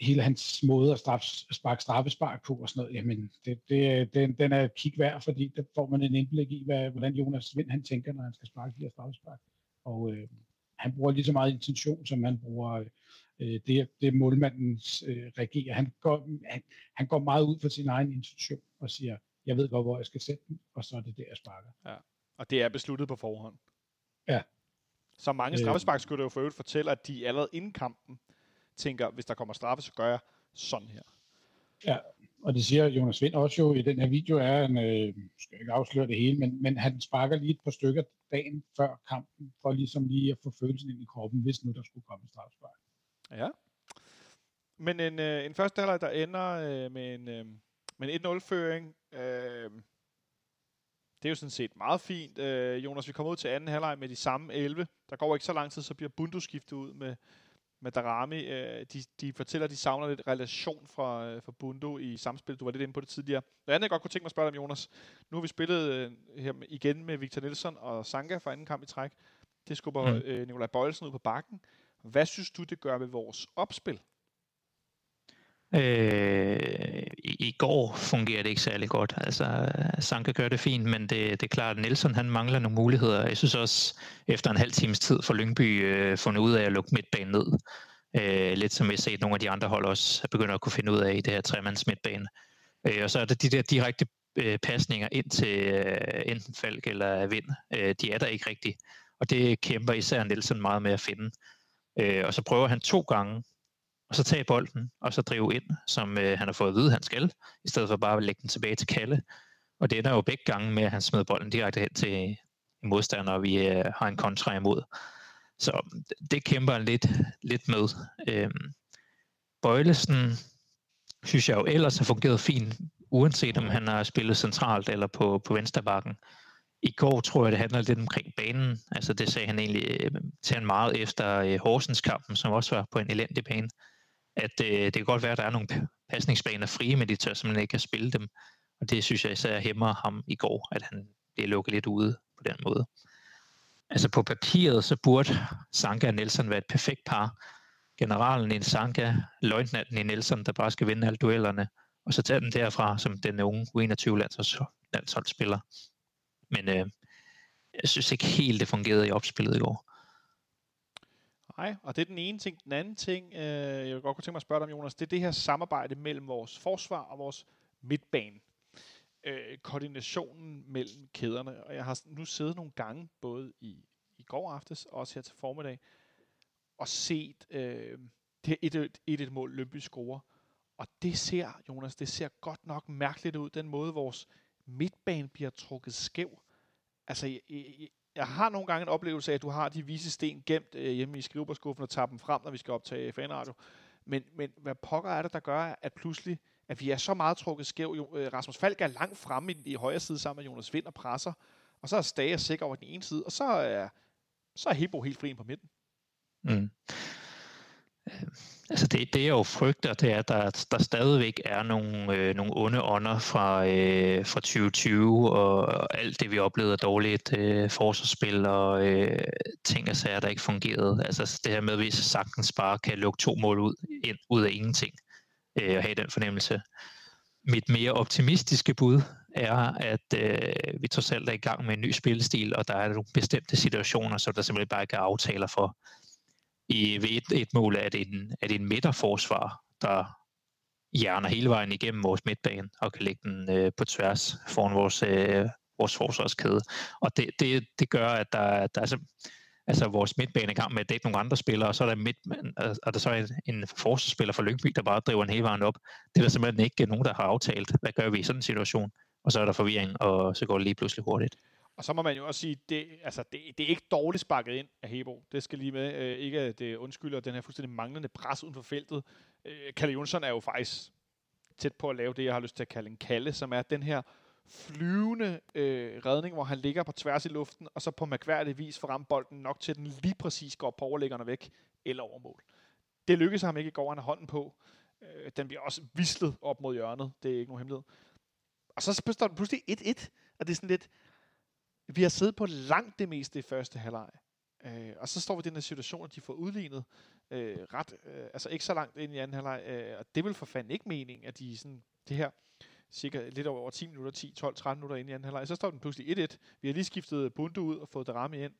hele hans måde at sparke straffespark på og sådan noget, jamen den er kig værd, fordi der får man en indblik i, hvordan Jonas Wind han tænker, når han skal sparke de her straffespark. Og han bruger lige så meget intention, som han bruger... Det er målmandens reagerer. Han går meget ud for sin egen intention og siger, jeg ved godt, hvor jeg skal sætte den, og så er det der, jeg sparker. Ja. Og det er besluttet på forhånd. Ja. Så mange straffespark skulle det jo for øvrigt fortælle, at de allerede inden kampen tænker, hvis der kommer straffe, så gør jeg sådan her. Ja, og det siger Jonas Wind også jo i den her video, er en, skal ikke afsløre det hele, men han sparker lige et par stykker dagen før kampen, for ligesom lige at få følelsen ind i kroppen, hvis nu der skulle komme straffespark. Ja, men en første halvleg, der ender med en 1-0-føring, det er jo sådan set meget fint. Jonas, vi kommer ud til anden halvleg med de samme 11. Der går ikke så lang tid, så bliver Bundo skiftet ud med Daramy. De fortæller, at de savner lidt relation fra Bundo i samspil. Du var lidt inde på det tidligere. Noget andet, jeg godt kunne tænke mig at spørge dig om, Jonas. Nu har vi spillet her igen med Victor Nelsson og Zanka for anden kamp i træk. Det skubber Nikolaj Boilesen ud på bakken. Hvad synes du, det gør ved vores opspil? I går fungerer det ikke særlig godt. Altså, Zanka gør det fint, men det er klart, at Nelsson, han mangler nogle muligheder. Jeg synes også, efter en halv times tid for Lyngby, fundet ud af at lukke midtbanen ned. Lidt som jeg set nogle af de andre hold også begynder at kunne finde ud af i det her tremands midtbane. Og så er det de der direkte pasninger ind til enten Falk eller Vind. De er der ikke rigtigt. Og det kæmper især Nelsson meget med at finde. Og så prøver han 2 gange, og så tage bolden, og så drive ind, som han har fået at vide, han skal, i stedet for bare at lægge den tilbage til Kalle. Og det ender jo begge gange med, at han smider bolden direkte hen til modstander, og vi har en kontra imod. Så det kæmper han lidt med. Boilesen, synes jeg jo ellers har fungeret fint, uanset om han har spillet centralt eller på venstrebakken. I går tror jeg, det handler lidt omkring banen. Altså det sagde han egentlig til han meget efter Horsens-kampen, som også var på en elendig bane. At det kan godt være, at der er nogle pasningsbaner frie, men de tør simpelthen ikke at spille dem. Og det synes jeg især hæmmer ham i går, at han bliver lukket lidt ude på den måde. Altså på papiret, så burde Zanka og Nelsson være et perfekt par. Generalen i Zanka, løjtnanten i Nelsson, der bare skal vinde alle duellerne. Og så tage den derfra, som den unge U21-landsholdsspiller. Men jeg synes ikke helt, det fungerede i opspillet i går. Nej, og det er den ene ting. Den anden ting, jeg vil godt kunne tænke mig at spørge dig om, Jonas, det er det her samarbejde mellem vores forsvar og vores midtbane. Koordinationen mellem kæderne. Og jeg har nu siddet nogle gange, både i går aftes og også her til formiddag, og set Det er 1-1 mål, Lyngby scorer. Og det ser, Jonas, det ser godt nok mærkeligt ud, den måde vores midtbane bliver trukket skæv. Altså, jeg har nogle gange en oplevelse af, at du har de vise sten gemt hjemme i skrivebordskuffen og tager dem frem, når vi skal optage fanradio. Men hvad pokker er det, der gør, at pludselig, at vi er så meget trukket skæv? Rasmus Falk er langt fremme i højre side sammen med Jonas Wind og presser. Og så er Stage sikker over den ene side, og så er Hebo helt fri på midten. Mm. Altså det jeg jo frygter, det er, at der stadigvæk er nogle onde ånder fra 2020 og alt det, vi oplevede dårligt forsvarsspil og ting og sager, der ikke fungerede. Altså det her med, at vi sagtens bare kan lukke 2 mål ud af ingenting og have den fornemmelse. Mit mere optimistiske bud er, at vi trods alt er i gang med en ny spillestil, og der er nogle bestemte situationer, som der simpelthen bare ikke er aftaler for. Ved et mål er det en midterforsvar, der hjerner hele vejen igennem vores midtbane og kan lægge den på tværs foran vores forsvarskæde. Og det gør, at der er vores midtbane er i gang med at dække nogle andre spillere, og så er der en forsvarsspiller fra Lyngby, der bare driver den hele vejen op. Det er der simpelthen ikke nogen, der har aftalt. Hvad gør vi i sådan en situation? Og så er der forvirring, og så går det lige pludselig hurtigt. Og så må man jo også sige, det er ikke dårligt sparket ind af Hebo. Det skal lige med. Ikke at det undskylder den her fuldstændig manglende pres uden for feltet. Kalle Jonsson er jo faktisk tæt på at lave det, jeg har lyst til at kalde en kalde, som er den her flyvende redning, hvor han ligger på tværs i luften, og så på mærkværdig vis får ramt bolden nok til, den lige præcis går på overliggerne væk eller over mål. Det lykkedes ham ikke i går, han har hånden på. Den bliver også vislet op mod hjørnet. Det er ikke nogen hemmelighed. Og så står den pludselig 1-1, og det er sådan lidt... Vi har siddet på langt det meste i første halvleg. Og så står vi i den her situation, at de får udlignet altså ikke så langt ind i anden halvleg. Og det vil for fanden ikke mening, at de sådan det her, cirka lidt over 10 minutter, 10, 12, 13 minutter ind i anden halvleg. Så står den pludselig 1-1. Vi har lige skiftet Bundo ud og fået Daramy ind.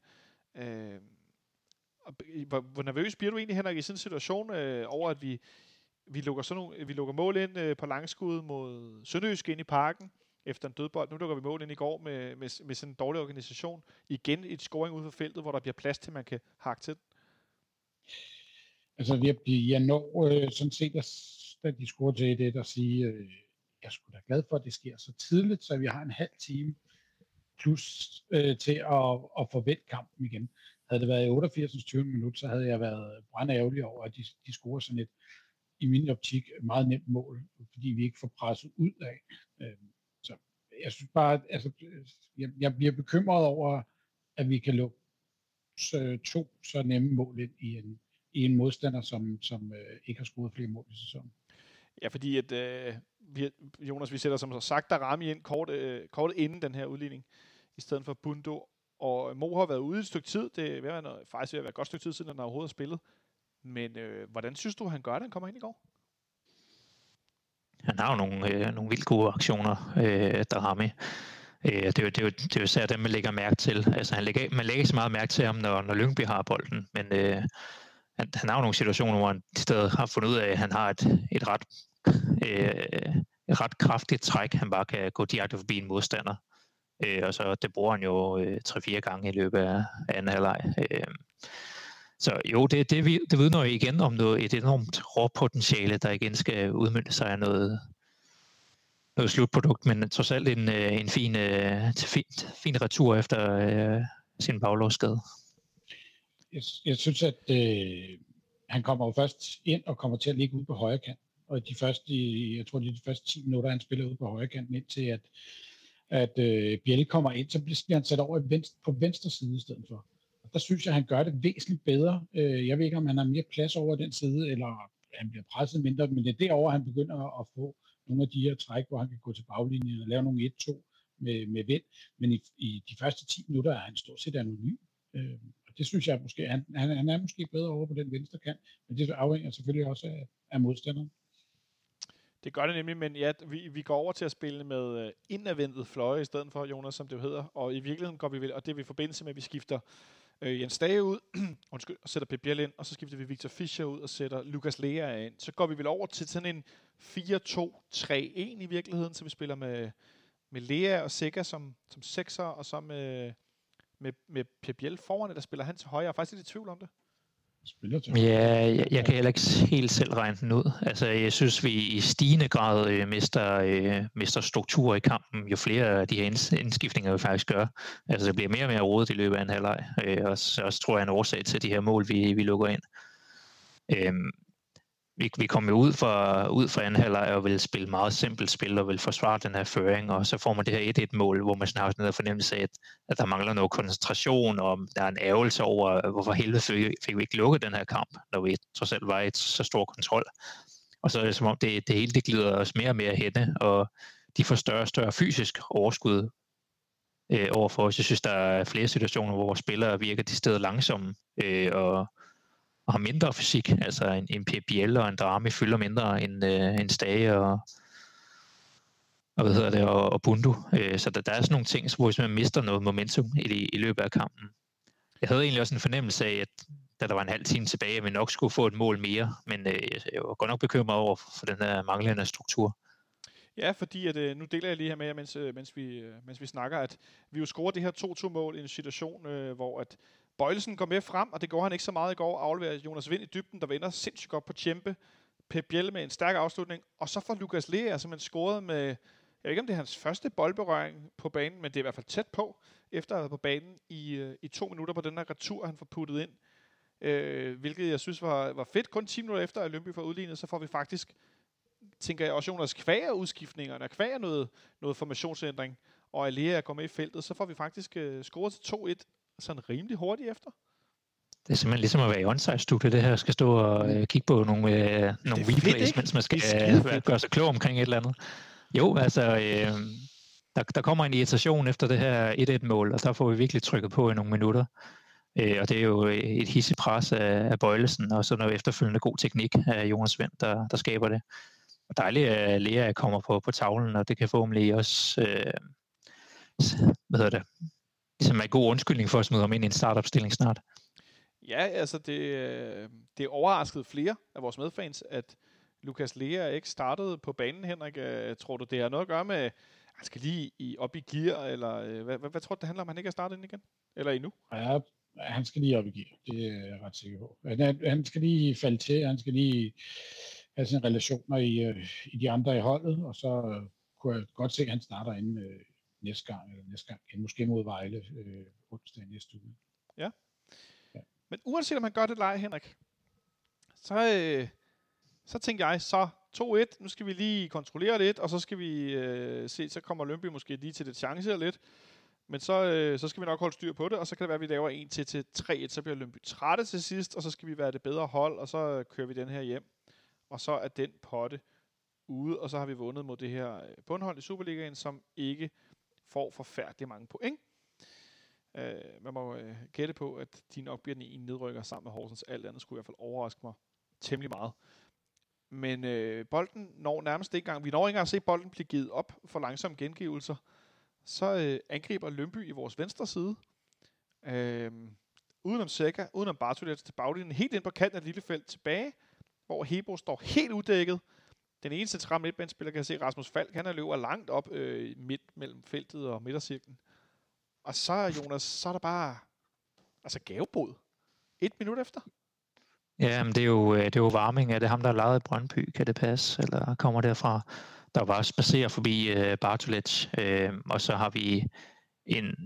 Hvor nervøs bliver du egentlig, Henrik, i sådan en situation over, at vi lukker mål ind på langskuddet mod Sønderjyske ind i parken? Efter en dødbold. Nu lukker vi mål ind i går med sådan en dårlig organisation. Igen et scoring ude for feltet, hvor der bliver plads til, man kan hakke til den. Altså, jeg når sådan set, da de scorer til det, at sige, jeg er sgu da glad for, at det sker så tidligt, så vi har en halv time plus til at forvente kampen igen. Havde det været i 88. 20. minut, så havde jeg været brandærgerlig over, at de scorer sådan et, i min optik, meget nemt mål, fordi vi ikke får presset ud af. Jeg synes bare, altså, jeg bliver bekymret over, at vi kan lukke 2 så nemme mål ind i en modstander, som ikke har scoret flere mål i sæsonen. Ja, fordi at Jonas, vi sætter som sagt Daramy ind kort inden den her udligning, i stedet for Bundo. Og Mo har været ude et stykke tid. Det er faktisk ved at være et godt stykke tid siden, han overhovedet har spillet. Men hvordan synes du, han gør det, han kommer ind i går? Han har jo nogle vildt gode aktioner, Daramy. Det er jo især dem, man lægger mærke til. Altså, man lægger så meget mærke til ham, når Lyngby har bolden. Men han har jo nogle situationer, hvor han i stedet har fundet ud af, at han har et ret kraftigt træk. Han bare kan gå direkte forbi en modstander. Og så det bruger han jo 3-4 gange i løbet af anden halvleg. Så jo, det vidner jo igen om et enormt råpotentiale, der igen skal udmønte sig af noget slutprodukt, men trods alt en fin retur efter sin baglovsskade. Jeg synes, at han kommer jo først ind og kommer til at ligge ude på højre kant, og de første 10 minutter, han spiller ude på højre kanten, indtil at Biel kommer ind, så bliver han sat over på venstre side i stedet for. Der synes jeg, han gør det væsentligt bedre. Jeg ved ikke, om han har mere plads over den side, eller han bliver presset mindre, men det er derovre, han begynder at få nogle af de her træk, hvor han kan gå til baglinjen og lave nogle 1-2 med vind. Men i de første 10 minutter er han stort set anonym. Og det synes jeg måske, han er måske bedre over på den venstre kant, men det afhænger selvfølgelig også af modstanderen. Det gør det nemlig, men ja, vi går over til at spille med indadvendt fløje i stedet for, Jonas, som det hedder. Og i virkeligheden går vi vel, og det er vi i forbindelse med, at vi skifter Jens Stage ud, og sætter Pep Biel ind, og så skifter vi Victor Fischer ud og sætter Lukas Lea ind. Så går vi vel over til sådan en 4-2-3-1 i virkeligheden, så vi spiller med Lea og Zanka som sekser, og så med Pep Biel foran, der spiller han til højre. Jeg er faktisk lidt i tvivl om det. Ja, jeg kan heller ikke helt selv regne den ud. Altså, jeg synes, vi i stigende grad mister struktur i kampen, jo flere af de her indskiftninger vi faktisk gør. Altså, det bliver mere og mere rodet i løbet af en halvleg, og så tror jeg en årsag til de her mål, vi lukker ind. Vi kom jo ud fra anden halvleg og vil spille meget simpelt spil og vil forsvare den her føring, og så får man det her 1-1-mål, hvor man snart har fornemmelse af, at der mangler noget koncentration, og der er en ærgelse over, hvorfor helvede fik vi ikke lukket den her kamp, når vi trods alt var i så stor kontrol. Og så er det som om, det hele det glider os mere og mere henne, og de får større og større fysisk overskud overfor os. Jeg synes, der er flere situationer, hvor spillere virker de steder langsomme, og har mindre fysik, altså en Pep Biel og en Daramy fylder mindre end Stage og og Bundo. Så der er sådan nogle ting, hvor man mister noget momentum i løbet af kampen. Jeg havde egentlig også en fornemmelse af, at da der var en halv time tilbage, at vi nok skulle få et mål mere, men jeg var godt nok bekymret over for den her manglende struktur. Ja, fordi at, nu deler jeg lige her med jer, mens vi snakker, at vi jo scorer det her 2-2-mål i en situation, hvor at Boilesen går med frem, og det går han ikke så meget i går, afleverer Jonas Wind i dybden, der vender sindssygt godt på Tjempe, Pep Biel med en stærk afslutning, og så får Lukas Lea, som han scorede med, jeg ved ikke om det er hans første boldberøring på banen, men det er i hvert fald tæt på, efter at have været på banen i 2 minutter på den her retur, han får puttet ind, hvilket jeg synes var fedt. Kun 10 minutter efter, at Lyngby får udlignet, så får vi faktisk, tænker jeg også, Jonas kvager udskiftningerne, kvager noget formationsændring, og Lea går med i feltet, så får vi faktisk scoret til 2-1, sådan rimelig hurtigt efter. Det er simpelthen ligesom at være i onsite-studiet, det her. Skal stå og kigge på nogle replays, mens man skal gøre sig klog omkring et eller andet. Jo, altså, der kommer en irritation efter det her 1-1-mål, og der får vi virkelig trykket på i nogle minutter. Og det er jo et hissigt pres af Boilesen, og så noget efterfølgende god teknik af Jonas Wind, der skaber det. Og dejligt, at Lea kommer på tavlen, og det kan forhåbentlig også, som er en god undskyldning for at smide ham ind i en startopstilling snart. Ja, altså det overraskede flere af vores medfans, at Lukas Lea ikke startede på banen, Henrik. Tror du, det har noget at gøre med, at han skal lige op i gear, eller hvad tror du, det handler om, han ikke er startet ind igen? Eller endnu? Ja, han skal lige op i gear, det er jeg ret sikker på. Han skal lige falde til, han skal lige have sine relationer i de andre i holdet, og så kunne jeg godt se, at han starter inden næste gang, måske mod Vejle onsdag næste uge. Ja. Ja. Men uanset om man gør det eller ej, Henrik, så tænkte jeg, så 2-1, nu skal vi lige kontrollere lidt, og så skal vi se, så kommer Lyngby måske lige til det chance eller lidt, men så skal vi nok holde styr på det, og så kan det være, at vi laver 1 til 3-1, så bliver Lyngby trætte til sidst, og så skal vi være det bedre hold, og så kører vi den her hjem, og så er den potte ude, og så har vi vundet mod det her bundhold i Superligaen, som ikke får forfærdeligt mange point. Man må gætte på, at de nok bliver en nedrykker sammen med Horsens. Alt andet skulle i hvert fald overraske mig temmelig meget. Men bolden når nærmest ikke engang. Vi når ikke engang at se bolden blive givet op for langsomme gengivelser. Så angriber Lyngby i vores venstre side. Udenom Zanka, udenom Bartolets til baglinjen. Helt ind på kanten af det lille felt tilbage, hvor Hebo står helt uddækket. Den eneste central midtbanespiller, kan jeg se, Rasmus Falk, han løber langt op midt mellem feltet og midtercirklen. Og så, Jonas, så er der bare gavebod. 1 minut efter. Ja, men det er jo varming. Er det ham, der har lejet i Brøndby? Kan det passe? Eller kommer derfra? Der var spacerer forbi Bartolets. Og så har vi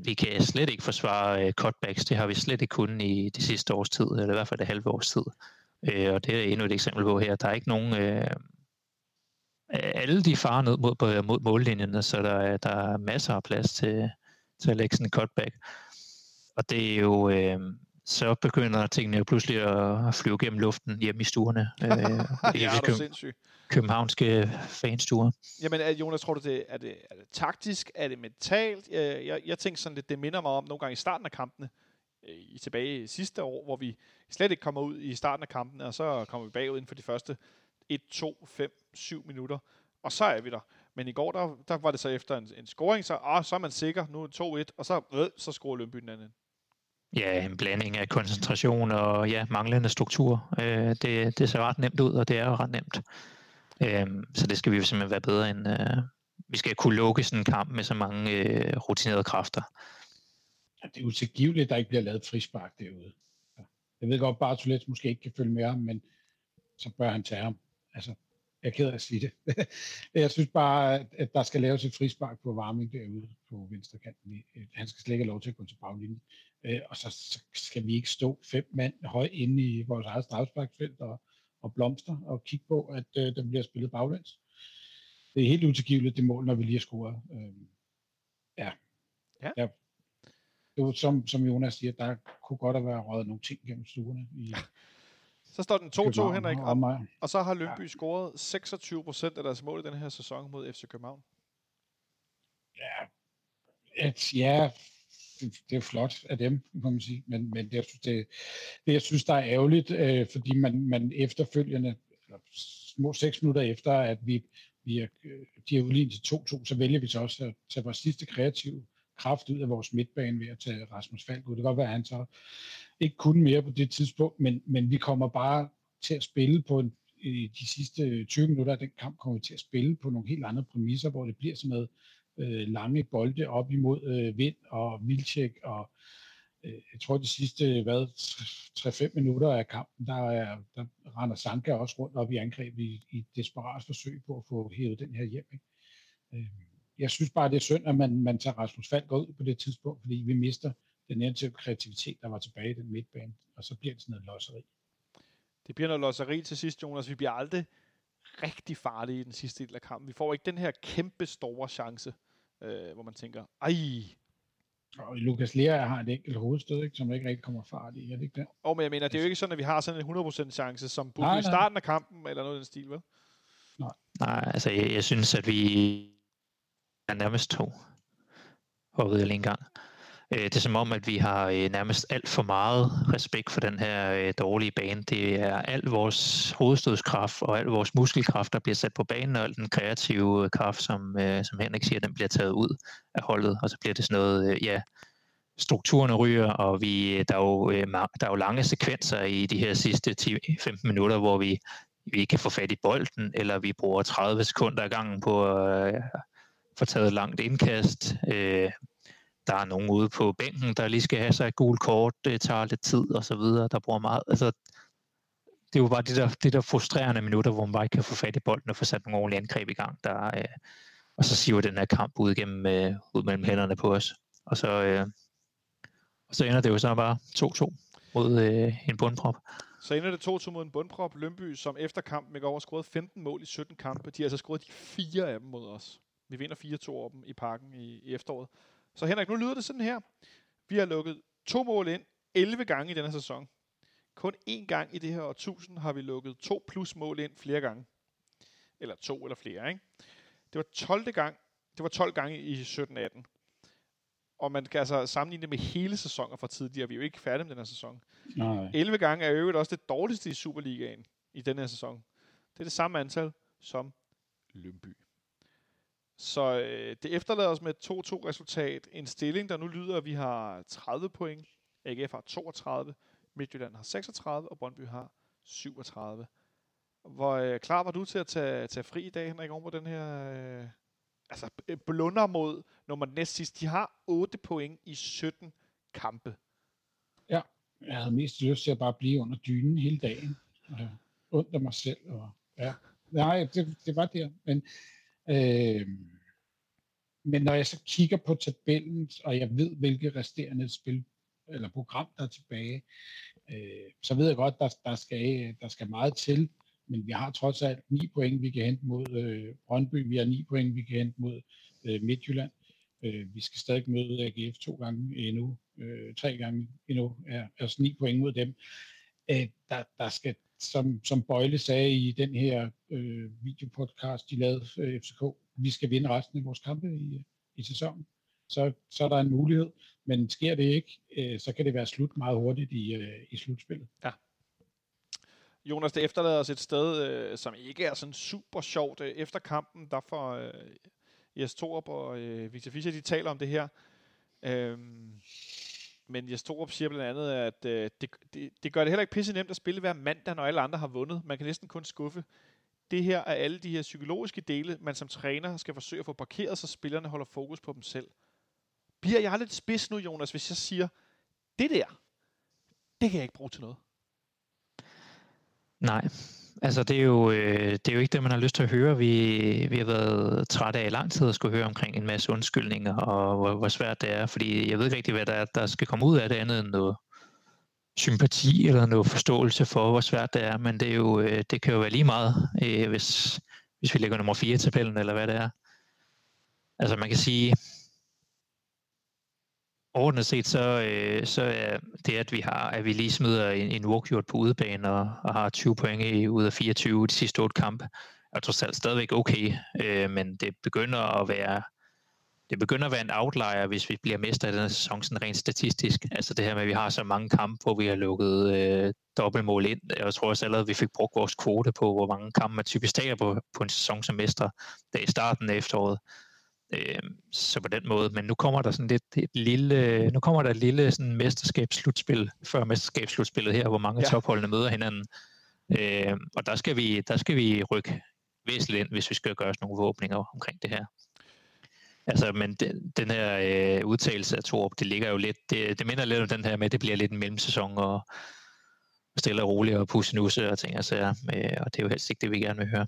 vi kan slet ikke forsvare cutbacks. Det har vi slet ikke kunnet i de sidste års tid, eller i hvert fald det halve års tid. Og det er endnu et eksempel på her. Der er ikke nogen... Alle de farer ned mod mållinjerne, så der er masser af plads til at lægge sådan en cutback. Og det er jo, så begynder tingene jo pludselig at flyve gennem luften hjemme i stuerne. Ja, det er sindssygt. Københavnske fanstuer. Jamen Jonas, tror du, er det taktisk? Er det mentalt? Jeg tænker sådan lidt, det minder mig om nogle gange i starten af kampene, tilbage sidste år, hvor vi slet ikke kommer ud i starten af kampen, og så kommer vi bagud inden for de første 1, 2, 5, 7 minutter, og så er vi der. Men i går, der var det så efter en scoring, så er man sikker, nu er det 2-1, og så scorer Lyngby den anden. Ja, en blanding af koncentration og manglende struktur. Det ser ret nemt ud, og det er jo ret nemt. Så det skal vi jo simpelthen være bedre end. Vi skal kunne lukke sådan en kamp med så mange rutinerede kræfter. Ja, det er utilgiveligt, at der ikke bliver lavet frispark derude. Jeg ved godt, Bartolets måske ikke kan følge med ham, men så bør han tage ham. Altså, jeg er ked af at sige det. Jeg synes bare, at der skal laves et frispark på Varming derude på venstre kanten. Han skal slet ikke have lov til at gå til baglinjen. Og så skal vi ikke stå 5 mand højt inde i vores eget strafsparksfelt og blomster og kigge på, at der bliver spillet baglæns. Det er helt utilgiveligt, det mål, når vi lige har scoret. Ja. Som Jonas siger, der kunne godt have været røget nogle ting gennem stuerne i... Så står den 2-2, Henrik, og så har Lyngby scoret 26% af deres mål i den her sæson mod FC København. Ja, det er flot af dem, kan man sige. Men jeg synes, der er ærgerligt, fordi man efterfølgende, små 6 minutter efter, at de er udlignet til 2-2, så vælger vi så også at tage vores sidste kreative kraft ud af vores midtbane ved at tage Rasmus Falk ud. Det kan godt være, at han så ikke kunne mere på det tidspunkt, men vi kommer bare til at spille på de sidste 20 minutter af den kamp, kommer vi til at spille på nogle helt andre præmisser, hvor det bliver sådan noget lange bolde op imod Vind og Vilcek, og jeg tror de sidste 3-5 minutter af kampen, der render Zanka også rundt op i angreb i et desperat forsøg på at få hævet den her hjem, ikke? Jeg synes bare, det er synd, at man tager Rasmus Falk ud på det tidspunkt, fordi vi mister den negative kreativitet, der var tilbage i den midtbane, og så bliver det sådan noget losseri. Det bliver noget losseri til sidst, Jonas. Vi bliver aldrig rigtig farlige i den sidste del af kampen. Vi får ikke den her kæmpe store chance, hvor man tænker, ej! Og Lukas Lea har et enkelt hovedstød, ikke, som ikke rigtig kommer fart i. Er det ikke det? Men jeg mener, det er jo ikke sådan, at vi har sådan en 100% chance, som Bundo i starten af kampen, eller noget i den stil, vel? Nej, altså jeg synes, at vi... er nærmest 2 og ved en gang. Det er som om, at vi har nærmest alt for meget respekt for den her dårlige bane. Det er al vores hovedstødskraft og al vores muskelkraft, der bliver sat på banen, og al den kreative kraft, som Henrik siger, den bliver taget ud af holdet, og så bliver det sådan noget, strukturerne ryger, og der er jo lange sekvenser i de her sidste 10-15 minutter, hvor vi ikke kan få fat i bolden, eller vi bruger 30 sekunder ad gangen på får taget langt indkast. Der er nogen ude på bænken, der lige skal have sig et gult kort. Det tager lidt tid og så videre. Der bruger meget. Altså, det er jo bare de der frustrerende minutter, hvor man bare ikke kan få fat i bolden og få sat nogle ordentlige angreb i gang. Og så siver den her kamp ud gennem ud mellem hænderne på os. Og så ender det jo så bare 2-2 mod en bundprop. Så ender det 2-2 mod en bundprop. Lyngby, som efter kampen i går scorede 15 mål i 17 kampe. De har altså scoret de 4 af dem mod os. Vi vinder 4-2 over dem i Parken i efteråret. Så Henrik, nu lyder det sådan her. Vi har lukket 2 mål ind 11 gange i denne sæson. Kun én gang i det her årtusind har vi lukket 2 plus mål ind flere gange. Eller 2 eller flere, ikke? Det var 12. gang. Det var 12 gange i 17-18. Og man kan altså sammenligne det med hele sæsoner fra tidligere. Vi er jo ikke færdige med den her sæson. Nej. 11 gange er øvrigt også det dårligste i Superligaen i denne her sæson. Det er det samme antal som Lyngby. Så det efterlader os med et 2-2-resultat. En stilling, der nu lyder, at vi har 30 point. AGF har 32. Midtjylland har 36. Og Brøndby har 37. Hvor klar var du til at tage fri i dag, Henrik, over den her blunder mod nummer næstsidst? De har 8 point i 17 kampe. Ja, jeg havde mest lyst til at bare blive under dynen hele dagen. Ondt af mig selv. Nej, det var det. Men når jeg så kigger på tabellen, og jeg ved, hvilke resterende spil eller program, der er tilbage, så ved jeg godt, at der skal meget til, men vi har trods alt 9 point, vi kan hente mod Brøndby, vi har 9 point, vi kan hente mod Midtjylland, vi skal stadig møde AGF 2 gange endnu, 3 gange endnu, altså 9 point mod dem. Der skal, som Boile sagde i den her videopodcast, de lavede FCK, vi skal vinde resten af vores kampe i sæsonen. Så er der en mulighed, men sker det ikke, så kan det være slut meget hurtigt i slutspillet. Ja. Jonas, det efterlader os et sted, som ikke er sådan super sjovt. Efter kampen, der får Jes Thorup og Victor Fischer, de taler om det her. Men Jes Thorup siger blandt andet, at det gør det heller ikke pisse nemt at spille hver mandag, når alle andre har vundet. Man kan næsten kun skuffe. Det her er alle de her psykologiske dele, man som træner skal forsøge at få parkeret, så spillerne holder fokus på dem selv. Bliver jeg lidt spids nu, Jonas, hvis jeg siger, det der, det kan jeg ikke bruge til noget? Nej, altså det er jo ikke det, man har lyst til at høre. Vi har været trætte af i lang tid at skulle høre omkring en masse undskyldninger, og hvor svært det er, fordi jeg ved ikke rigtig, hvad der skal komme ud af det andet end noget sympati eller noget forståelse for, hvor svært det er, men det kan jo være lige meget, hvis vi lægger nummer 4 i tabellen, eller hvad det er. Altså man kan sige, overordnet set, så er det, at vi lige smider en walkout på udebane og har 20 point ud af 24 de sidste 8 kampe, er trods alt stadigvæk okay, men det begynder at være en outlier, hvis vi bliver mester i den her sæson, sådan rent statistisk. Altså det her med, at vi har så mange kampe, hvor vi har lukket dobbeltmål ind. Jeg tror også allerede, at vi fik brugt vores kvote på, hvor mange kampe man typisk tager på en sæson som mester, der i starten af efteråret. Så på den måde, men nu kommer der sådan et lille sådan mesterskabsslutspil, før mesterskabsslutspillet her, hvor mange topholdene møder hinanden. Og der skal vi rykke væsentligt ind, hvis vi skal gøre nogle åbninger omkring det her. Altså, men den her udtalelse af Thorup, det ligger jo lidt, det minder lidt om den her med, at det bliver lidt en mellemsæson og stille og roligt og pussenusse og ting og sager, og det er jo helst ikke det, vi gerne vil høre.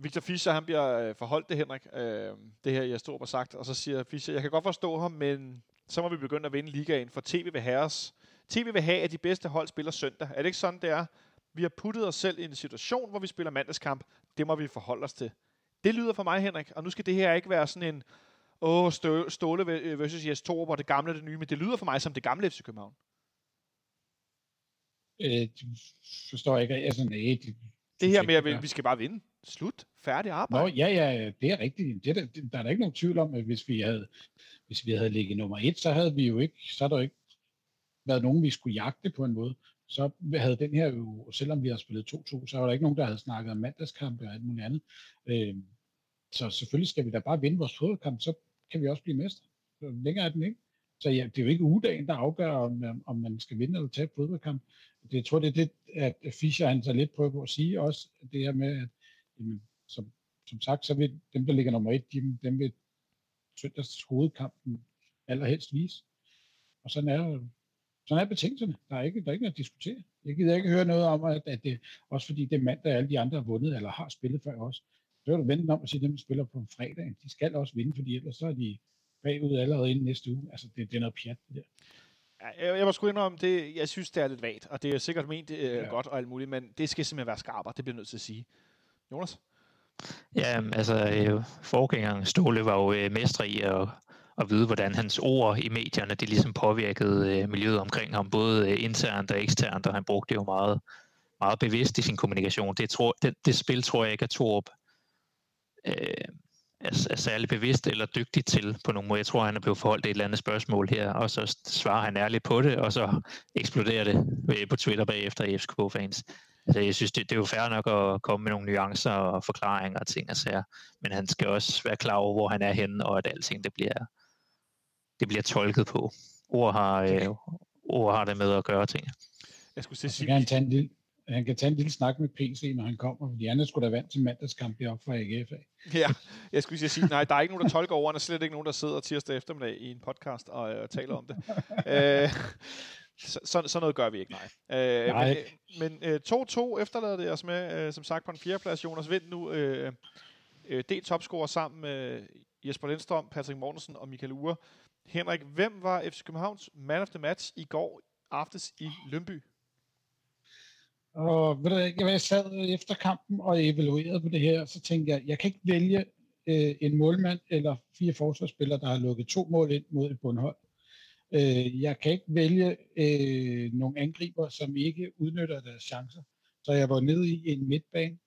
Victor Fischer, han bliver forholdt det, Henrik, det her Jes Thorup har sagt, og så siger Fischer, jeg kan godt forstå ham, men så må vi begynde at vinde ligaen, for TV vil have os. TV vil have, at de bedste hold spiller søndag. Er det ikke sådan, det er? Vi har puttet os selv i en situation, hvor vi spiller mandagskamp. Det må vi forholde os til. Det lyder for mig, Henrik, og nu skal det her ikke være sådan en Ståle versus Jes Thorup og det gamle og det nye, men det lyder for mig som det gamle FC København. Forstår jeg ikke. Altså, nej, det her med, at vi skal bare vinde. Slut. Færdig arbejde. Nå, ja, det er rigtigt. Der er da ikke nogen tvivl om, at hvis vi havde ligget nummer 1, så havde vi jo ikke, så havde der jo ikke været nogen, vi skulle jagte på en måde. Så havde den her jo, selvom vi havde spillet 2-2, så var der ikke nogen, der havde snakket om mandagskampe og alt muligt andet. Så selvfølgelig skal vi da bare vinde vores hovedkamp, så kan vi også blive mestre. Længere er den ikke. Så ja, det er jo ikke ugedagen, der afgør, om man skal vinde eller tabe fodboldkamp. Jeg tror, det er det, at Fischer han så lidt prøver på at sige også, det her med, at jamen, som sagt, så vil dem, der ligger nummer 1, dem vil søndags hovedkampen allerhelst vise. Og sådan er betingelserne. Der er ikke noget at diskutere. Jeg gider ikke høre noget om, at det, også fordi det er mandag, alle de andre har vundet eller har spillet før os. Så er du vendt om at sige, at dem, der spiller på fredag, de skal også vinde, fordi ellers så er de bagud allerede inden næste uge. Altså, det er noget pjat, det der. Jeg må sgu indrømme, det, jeg synes, det er lidt vagt, og det er sikkert ment godt og alt muligt, men det skal simpelthen være skarpere, det bliver nødt til at sige. Jonas? Ja, altså forgængeren Ståle var jo mester i at vide, hvordan hans ord i medierne, det ligesom påvirkede miljøet omkring ham, både internt og eksternt, og han brugte det jo meget, meget bevidst i sin kommunikation. Det spil tror jeg ikke, at Thorup er særlig bevidst eller dygtig til på nogen måde. Jeg tror, han er blevet forholdt et eller andet spørgsmål her, og så svarer han ærligt på det, og så eksploderer det på Twitter bagefter i FCK-fans. Altså, jeg synes, det er jo fair nok at komme med nogle nuancer og forklaringer og ting og sager, men han skal også være klar over, hvor han er henne, og at alting, det bliver tolket på. Ord har det med at gøre ting. Jeg skulle sige, han kan tage en lille snak med PC, når han kommer, fordi han er sgu da vant til mandagskamp deroppe fra AGF. Ja, jeg skulle sige, nej, der er ikke nogen, der tolker over, og der er slet ikke nogen, der sidder tirsdag eftermiddag i en podcast og taler om det. Så noget gør vi ikke, nej. Men 2-2 efterlader det os med, som sagt, på en fjerdeplads. Jonas Wind nu delt topscorer sammen med Jesper Lindstrøm, Patrick Mortensen og Michael Ure. Henrik, hvem var FC Københavns man of the match i går aftes i Lyngby? Og ved du ikke, jeg sad efter kampen og evaluerede på det her, så tænkte jeg kan ikke vælge en målmand eller 4 forsvarsspillere, der har lukket 2 mål ind mod et bundhold. Jeg kan ikke vælge nogle angriber, som ikke udnytter deres chancer. Så jeg var nede i en midtbane,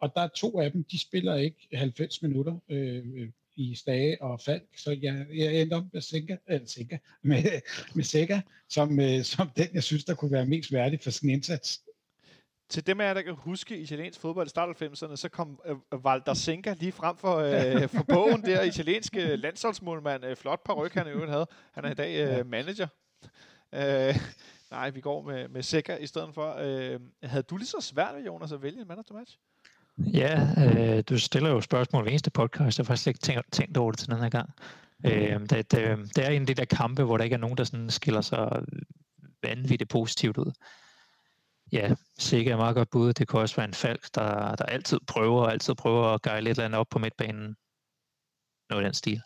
og der er 2 af dem, de spiller ikke 90 minutter i Stage og Falk, så jeg endte op med Zanka, som den, jeg synes, der kunne være mest værdig for sin indsats. Til dem af jer, der kan huske italiensk fodbold i start 90'erne, så kom Walter Zanka lige frem for bogen der, italienske landsholdsmålmand, flot paryk han i øvrigt havde. Han er i dag manager. Nej, vi går med Zanka i stedet for. Havde du lige så svært ved, Jonas, at vælge en man of the match? Ja, du stiller jo spørgsmål ved eneste podcast, jeg har faktisk ikke tænkt over det til den her gang. Det er en af de der kampe, hvor der ikke er nogen, der sådan skiller sig vanvittigt positivt ud. Ja, sikkert meget godt bud. Det kunne også være en Falk, der altid prøver at gejle lidt eller andet op på midtbanen. Noget i den stil.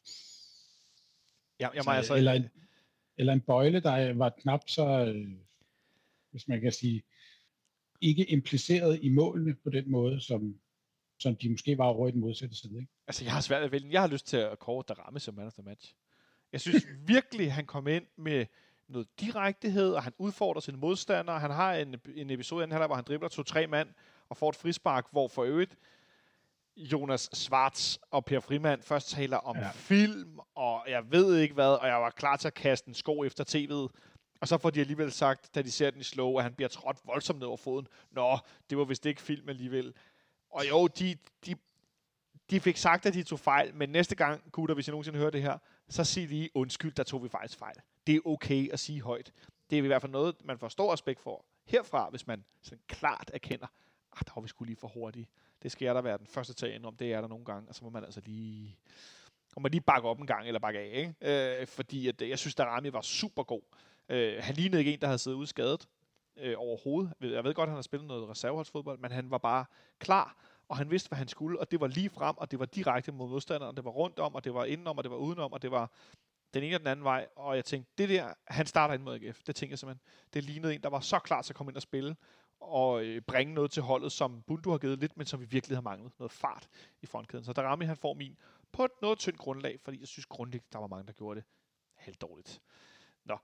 Ja, eller en Bøjle, der var knap så, hvis man kan sige, ikke impliceret i målene på den måde, som de måske var over i den modsatte side, ikke? Altså, jeg har svært at vælge. Jeg har lyst til at kåre Daramy som man of the match. Jeg synes virkelig, han kom ind med noget direktehed, og han udfordrer sine modstandere. Han har en episode inden her, hvor han dribler 2-3 mand og får et frispark, hvor for øvrigt Jonas Schwartz og Per Frimand først taler om film, og jeg ved ikke hvad, og jeg var klar til at kaste en sko efter tv'et. Og så får de alligevel sagt, da de ser den i slow, at han bliver trådt voldsomt ned over foden. Nå, det var vist ikke film alligevel. Og jo, de fik sagt, at de tog fejl, men næste gang, gutter, hvis I nogensinde hører det her, så sig lige, undskyld, der tog vi faktisk fejl. Det er okay at sige højt. Det er i hvert fald noget, man får stor respekt for herfra, hvis man sådan klart erkender, der var vi sgu lige for hurtige. Det skal jeg da være den første til at indrømme, det er der nogle gange, og så må man altså lige... Og man lige bakke op en gang, eller bakke af, ikke? Fordi at, jeg synes, Daramy var super god. Han lignede ikke en, der havde siddet udskadet overhovedet. Jeg ved godt, han har spillet noget reserveholdsfodbold, men han var bare klar, og han vidste, hvad han skulle, og det var lige frem, og det var direkte mod modstanderen, og det var rundt om, og det var indenom, og det var udenom, og det var den ene og den anden vej. Og jeg tænkte, det der, han starter ind mod AGF. Det tænkte jeg simpelthen. Det lignede en, der var så klar til at komme ind og spille, og bringe noget til holdet, som Bundo har givet lidt, men som vi virkelig har manglet. Noget fart i frontkæden. Så Daramy, han får min på et noget tyndt grundlag, fordi jeg synes grundlæggende, der var mange, der gjorde det halvdårligt. Nå,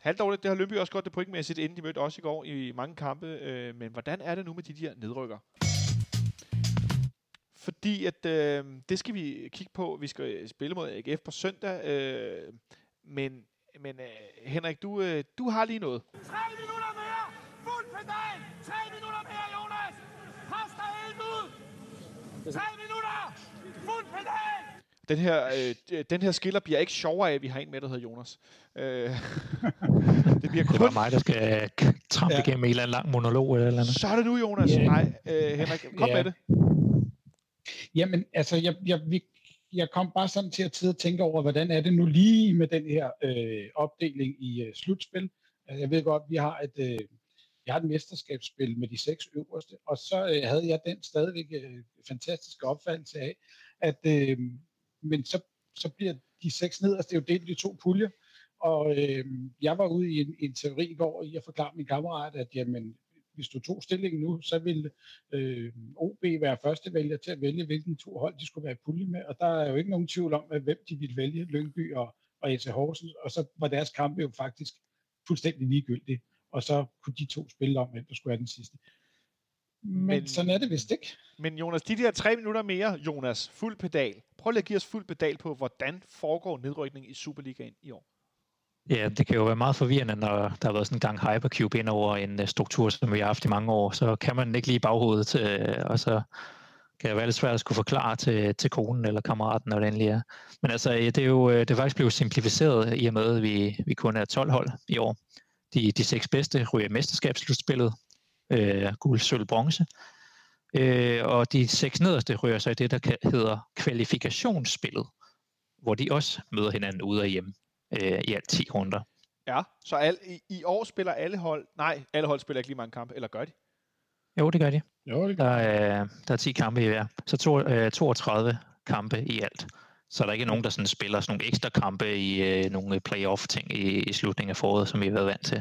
halvdårligt, det har Lyngby også godt det pointmæssigt, inden de mødte os i går i mange kampe. Men hvordan er det nu med de der nedrykker? Fordi at det skal vi kigge på. Vi skal spille mod AGF på søndag. Men Henrik, du har lige noget. 3 minutter mere! Fuld pedal! 3 minutter mere, Jonas! Pas dig helt ud! 3 minutter! Fuld pedal! Den her skiller bliver ikke sjovere af, at vi har en med, der hedder Jonas. Det bliver kun... Det var mig, der skal trampe igennem en eller anden lang monolog eller andet. Så er det nu, Jonas. Yeah. Nej, Henrik, kom med det. Jamen, altså, jeg kom bare sådan til at sidde og tænke over, hvordan er det nu lige med den her opdeling i slutspil. Altså, jeg ved godt, vi har et mesterskabsspil med de 6 øverste, og så havde jeg den stadigvæk fantastiske opfattelse af, at men så bliver de 6 nederst, det er jo delt i 2 puljer, og jeg var ude i en teori i går i at forklare min kammerat, at jamen, hvis du tog stillingen nu, så ville OB være førstevælger til at vælge, hvilken 2 hold de skulle være i pulje med, og der er jo ikke nogen tvivl om, at hvem de ville vælge, Lyngby og FC Horsens, og så var deres kampe jo faktisk fuldstændig ligegyldige, og så kunne de 2 spille om, hvem der skulle være den sidste. Men sådan er det vist ikke. Men Jonas, de der 3 minutter mere, Jonas, fuld pedal. Prøv lige at give os fuld pedal på, hvordan foregår nedrykning i Superligaen i år? Ja, det kan jo være meget forvirrende, når der har været sådan en gang hypercube ind over en struktur, som vi har haft i mange år. Så kan man ikke lige i baghovedet, og så kan det være lidt svært at skulle forklare til konen eller kammeraten, når det endelig er. Men altså, det er faktisk blevet simplificeret i og med, at vi kun er 12 hold i år. De 6 bedste ryger mesterskabsslutspillet. Guld, sølv, bronze. Og de 6 nederste rører sig i det, der hedder kvalifikationsspillet, hvor de også møder hinanden ude og hjemme i alt 10 runder. Ja, så i år spiller alle hold... Nej, alle hold spiller ikke lige mange kampe, eller gør de? Jo, det gør de. Der er 10 kampe i hver, så 32 kampe i alt. Så der er ikke nogen, der sådan spiller sådan nogle ekstra kampe i nogle playoff-ting i slutningen af foråret, som vi har været vant til.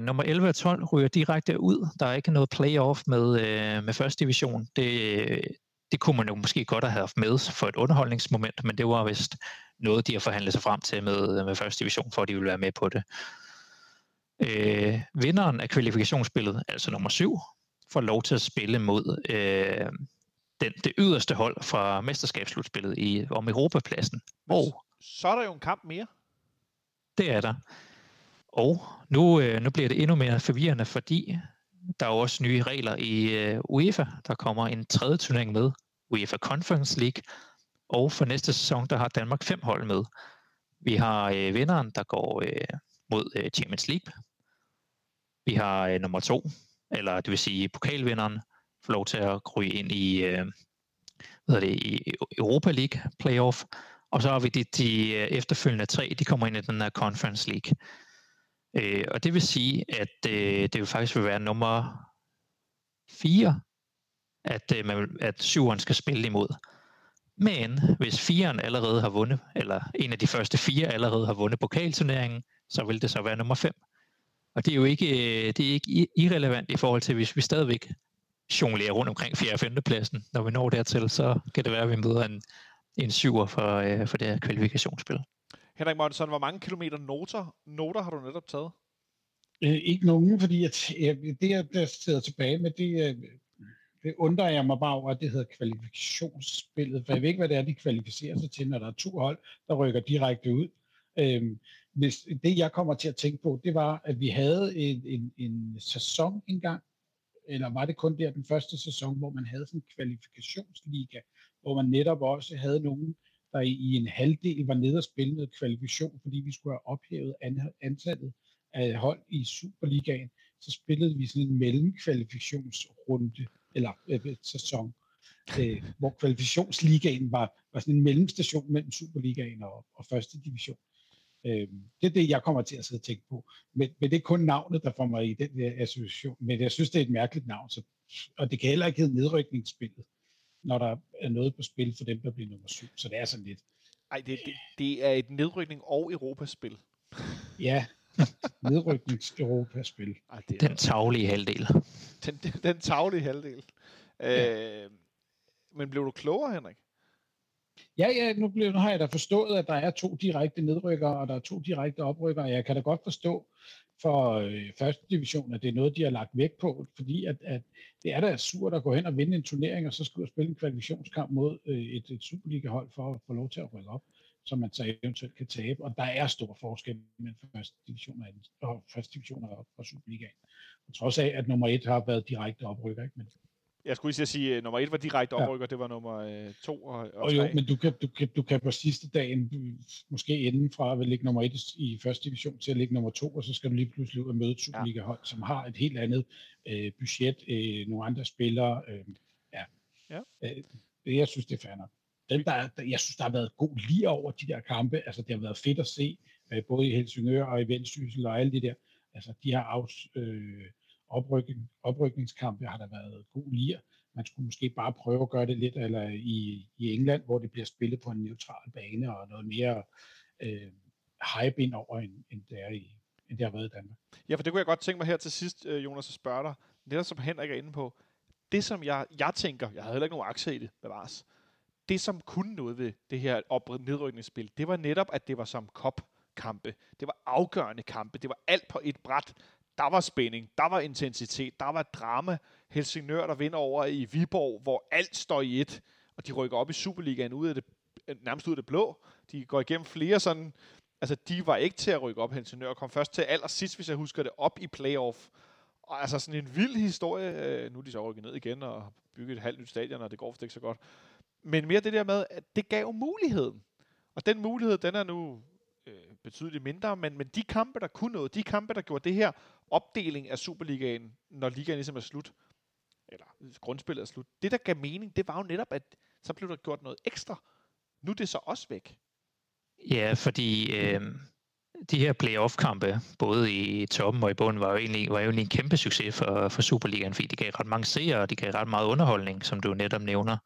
Nummer 11 og 12 ryger direkte ud. Der er ikke noget playoff med første division. Det kunne man jo måske godt have haft med for et underholdningsmoment, men det var vist noget, de har forhandlet sig frem til med første division, for at de ville være med på det. Vinderen af kvalifikationsspillet, altså nummer 7, får lov til at spille mod det yderste hold fra mesterskabsslutspillet om Europapladsen. Så er der jo en kamp mere. Det er der. Og nu bliver det endnu mere forvirrende, fordi der er også nye regler i UEFA. Der kommer en tredje turnering med, UEFA Conference League. Og for næste sæson, der har Danmark 5 hold med. Vi har vinderen, der går mod Champions League. Vi har nummer 2, eller det vil sige pokalvinderen, får lov til at ryge ind i, i Europa League playoff. Og så har vi de efterfølgende 3, de kommer ind i den her Conference League. Og det vil sige, at det jo faktisk vil være nummer 4, at syveren skal spille imod. Men hvis fireren allerede har vundet, eller en af de første fire allerede har vundet pokalturneringen, så vil det så være nummer 5. Og det er jo ikke irrelevant i forhold til, hvis vi stadigvæk jonglerer rundt omkring 4. og 5. pladsen. Når vi når dertil, så kan det være, at vi møder en syver for det her kvalifikationsspil. Henrik Monsen, hvor mange kilometer noter har du netop taget? Ikke nogen, fordi jeg sidder tilbage med, det undrer jeg mig bare over, at det hedder kvalifikationsspillet. For jeg ved ikke, hvad det er, de kvalificerer sig til, når der er 2 hold, der rykker direkte ud. Hvis det, jeg kommer til at tænke på, det var, at vi havde en sæson engang, eller var det kun der den første sæson, hvor man havde sådan en kvalifikationsliga, hvor man netop også havde nogen, der i en halvdel var nede og spille noget kvalifikation, fordi vi skulle have ophævet antallet af hold i Superligaen, så spillede vi sådan en mellemkvalifikationsrunde, eller sæson, hvor kvalifikationsligaen var sådan en mellemstation mellem Superligaen og første division. Det er det, jeg kommer til at sidde og tænke på. Men det er kun navnet, der får mig i den der association. Men jeg synes, det er et mærkeligt navn. Og det kan heller ikke hedde nedrykningsspillet, når der er noget på spil for dem, der bliver nummer 7. Så det er sådan lidt... Ej, det er et nedrykning- og europaspil. Ja, nedryknings-europaspil. Ej, den taglige halvdel. Den taglige halvdel. Ja. Men blev du klogere, Henrik? Ja, nu har jeg da forstået, at der er 2 direkte nedrykkere, og der er 2 direkte oprykkere. Jeg kan da godt forstå for første division, at det er noget, de har lagt væk på, fordi at det er da surt at gå hen og vinde en turnering, og så skal du spille en kvalifikationskamp mod et Superliga-hold for at få lov til at rykke op, som man så eventuelt kan tabe. Og der er stor forskel mellem første division og Superligaen. Og trods af, at nummer 1 har været direkte oprykker, ikke? Men jeg skulle lige sige, at nummer 1 var direkte oprykker, det var nummer 2 og 3. Jo, men du kan på sidste dagen måske inden fra at ligge nummer 1 i første division til at ligge nummer 2, og så skal du lige pludselig ud og møde Superliga-hold, som har et helt andet budget, nogle andre spillere. Jeg synes, det er fair nok. Jeg synes, der har været god lige over de der kampe. Altså, det har været fedt at se, både i Helsingør og i Vendsyssel og alle de der. Altså, de har oprykningskampe har der været god lir. Man skulle måske bare prøve at gøre det lidt, eller i England, hvor det bliver spillet på en neutral bane, og noget mere hype ind over, end det har været i Danmark. Ja, for det kunne jeg godt tænke mig her til sidst, Jonas, at spørge dig. Det, som Henrik er inde på, det som jeg tænker, jeg havde heller ikke nogen aktie i det, bevares. Det, som kunne noget ved det her nedrykningsspil, det var netop, at det var som cup-kampe. Det var afgørende kampe. Det var alt på et bræt. Der var spænding, der var intensitet, der var drama. Helsingør, der vinder over i Viborg, hvor alt står i et, og de rykker op i Superligaen nærmest ud af det blå. De går igennem flere sådan... Altså, de var ikke til at rykke op, Helsingør, og kom først til allersidst, hvis jeg husker det, op i playoff. Og altså sådan en vild historie. Nu er de så rykket ned igen og har bygget et halvt nyt stadion, og det går for det ikke så godt. Men mere det der med, at det gav muligheden. Og den mulighed, den er nu betydeligt mindre, men de kampe, der kunne noget, de kampe, der gjorde det her opdeling af Superligaen, når ligaen ligesom er slut, eller grundspillet er slut, det der gav mening, det var jo netop, at så blev der gjort noget ekstra. Nu er det så også væk. Ja, fordi de her playoff-kampe, både i toppen og i bunden, var jo egentlig en kæmpe succes for Superligaen, fordi de gav ret mange seere, og de gav ret meget underholdning, som du netop nævner.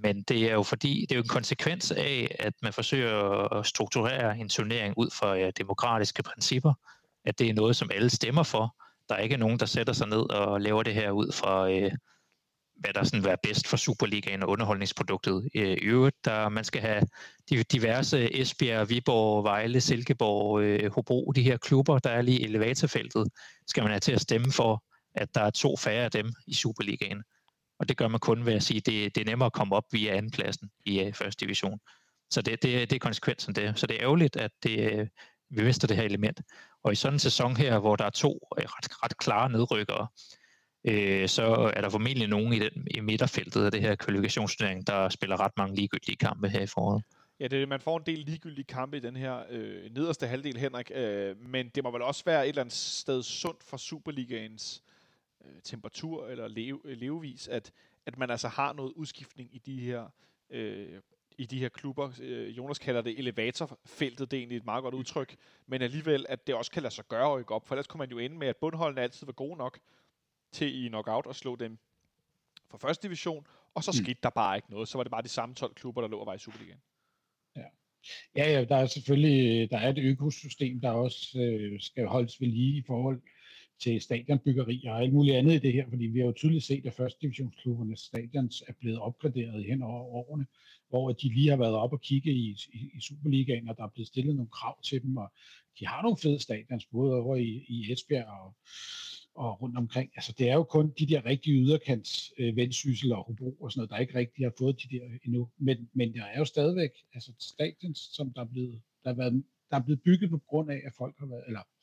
Men det er jo en konsekvens af, at man forsøger at strukturere en turnering ud fra demokratiske principper, at det er noget, som alle stemmer for. Der er ikke nogen, der sætter sig ned og laver det her ud fra, hvad der sådan er bedst for Superligaen og underholdningsproduktet. I øvrigt, der man skal have de diverse Esbjerg, Viborg, Vejle, Silkeborg, Hobro, de her klubber, der er lige i elevatorfeltet, skal man have til at stemme for, at der er 2 færre af dem i Superligaen. Og det gør man kun ved at sige, at det er nemmere at komme op via andenpladsen i første division. Så det er konsekvensen det. Så det er ærgerligt, at vi mister det her element. Og i sådan en sæson her, hvor der er 2 ret klare nedrykkere, så er der formentlig nogen i midterfeltet af det her kvalifikationsturnering, der spiller ret mange ligegyldige kampe her i foråret. Ja, man får en del ligegyldige kampe i den her nederste halvdel, Henrik. Men det må vel også være et eller andet sted sundt for Superligaens temperatur eller levevis, at man altså har noget udskiftning i de her i de her klubber. Jonas kalder det elevatorfeltet, det er egentlig et meget godt udtryk, men alligevel, at det også kan lade sig gøre at rykke op, for ellers kunne man jo ende med, at bundholdene altid var gode nok til i knockout og slå dem fra første division, og så skete der bare ikke noget. Så var det bare de samme 12 klubber, der lå og var i Superligaen. Ja, der er selvfølgelig et økosystem, der også skal holdes ved lige i forhold til stadionbyggeri og alt muligt andet i det her, fordi vi har jo tydeligt set, at første divisionsklubbernes stadions er blevet opgraderet hen over årene, hvor de lige har været op og kigge i Superligaen, og der er blevet stillet nogle krav til dem, og de har nogle fede stadions, både over i Esbjerg og rundt omkring. Altså, det er jo kun de der rigtige yderkants, Vendsyssel og Hobro og sådan noget, der ikke rigtig har fået de der endnu. Men der er jo stadigvæk altså stadions, som der er blevet bygget på grund af, at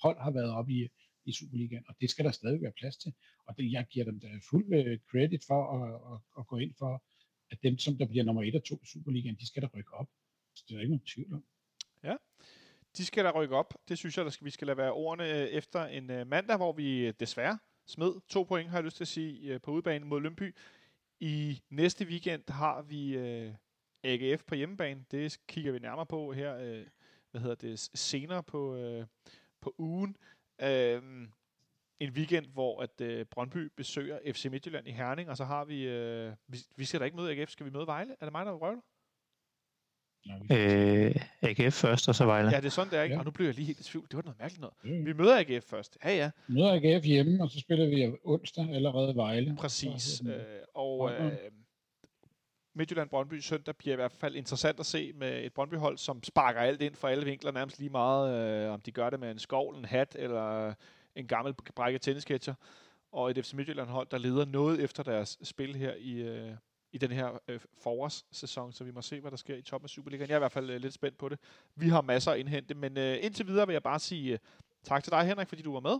hold har været oppe i Superligaen, og det skal der stadig være plads til. Og det, jeg giver dem der fuld credit for at gå ind for, at dem, som der bliver nummer 1 og 2 i Superligaen, de skal der rykke op. Så det er ikke nogen tvivl om. Ja. De skal da rykke op. Det synes jeg, vi skal lade være ordene efter en mandag, hvor vi desværre smed 2 point, har jeg lyst til at sige, på udebane mod Lyngby. I næste weekend har vi AGF på hjemmebane. Det kigger vi nærmere på her, senere på ugen. En weekend, hvor at Brøndby besøger FC Midtjylland i Herning, og så har vi... Vi skal da ikke møde AGF. Skal vi møde Vejle? Er det mig, der røvler? AGF først, og så Vejle. Ja, det er sådan, det er, ikke? Ja. Og nu blev jeg lige helt i tvivl. Det var noget mærkeligt noget. Ja. Vi møder AGF først. Ja, ja. Vi møder AGF hjemme, og så spiller vi onsdag allerede Vejle. Præcis. Midtjylland-Brøndby søndag bliver i hvert fald interessant at se med et Brøndby-hold, som sparker alt ind fra alle vinkler, nærmest lige meget, om de gør det med en skovl, en hat eller en gammel brækket tennisketcher. Og et FC Midtjylland-hold, der leder noget efter deres spil her i den her forårssæson, så vi må se, hvad der sker i toppen af Superligaen. Jeg er i hvert fald lidt spændt på det. Vi har masser at indhente, men indtil videre vil jeg bare sige tak til dig, Henrik, fordi du var med.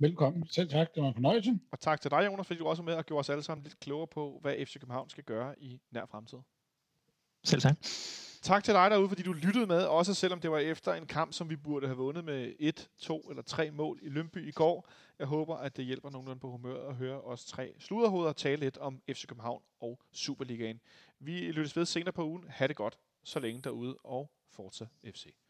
Velkommen. Selv tak. Det var en fornøjelse. Og tak til dig, Jonas, fordi du også var med og gjorde os alle sammen lidt klogere på, hvad FC København skal gøre i nær fremtid. Selv tak. Tak til dig derude, fordi du lyttede med, også selvom det var efter en kamp, som vi burde have vundet med 1, 2 eller 3 mål i Lyngby i går. Jeg håber, at det hjælper nogenlunde på humøret at høre os 3 sluderhoveder tale lidt om FC København og Superligaen. Vi lyttes ved senere på ugen. Ha' det godt, så længe derude, og fortsat FC.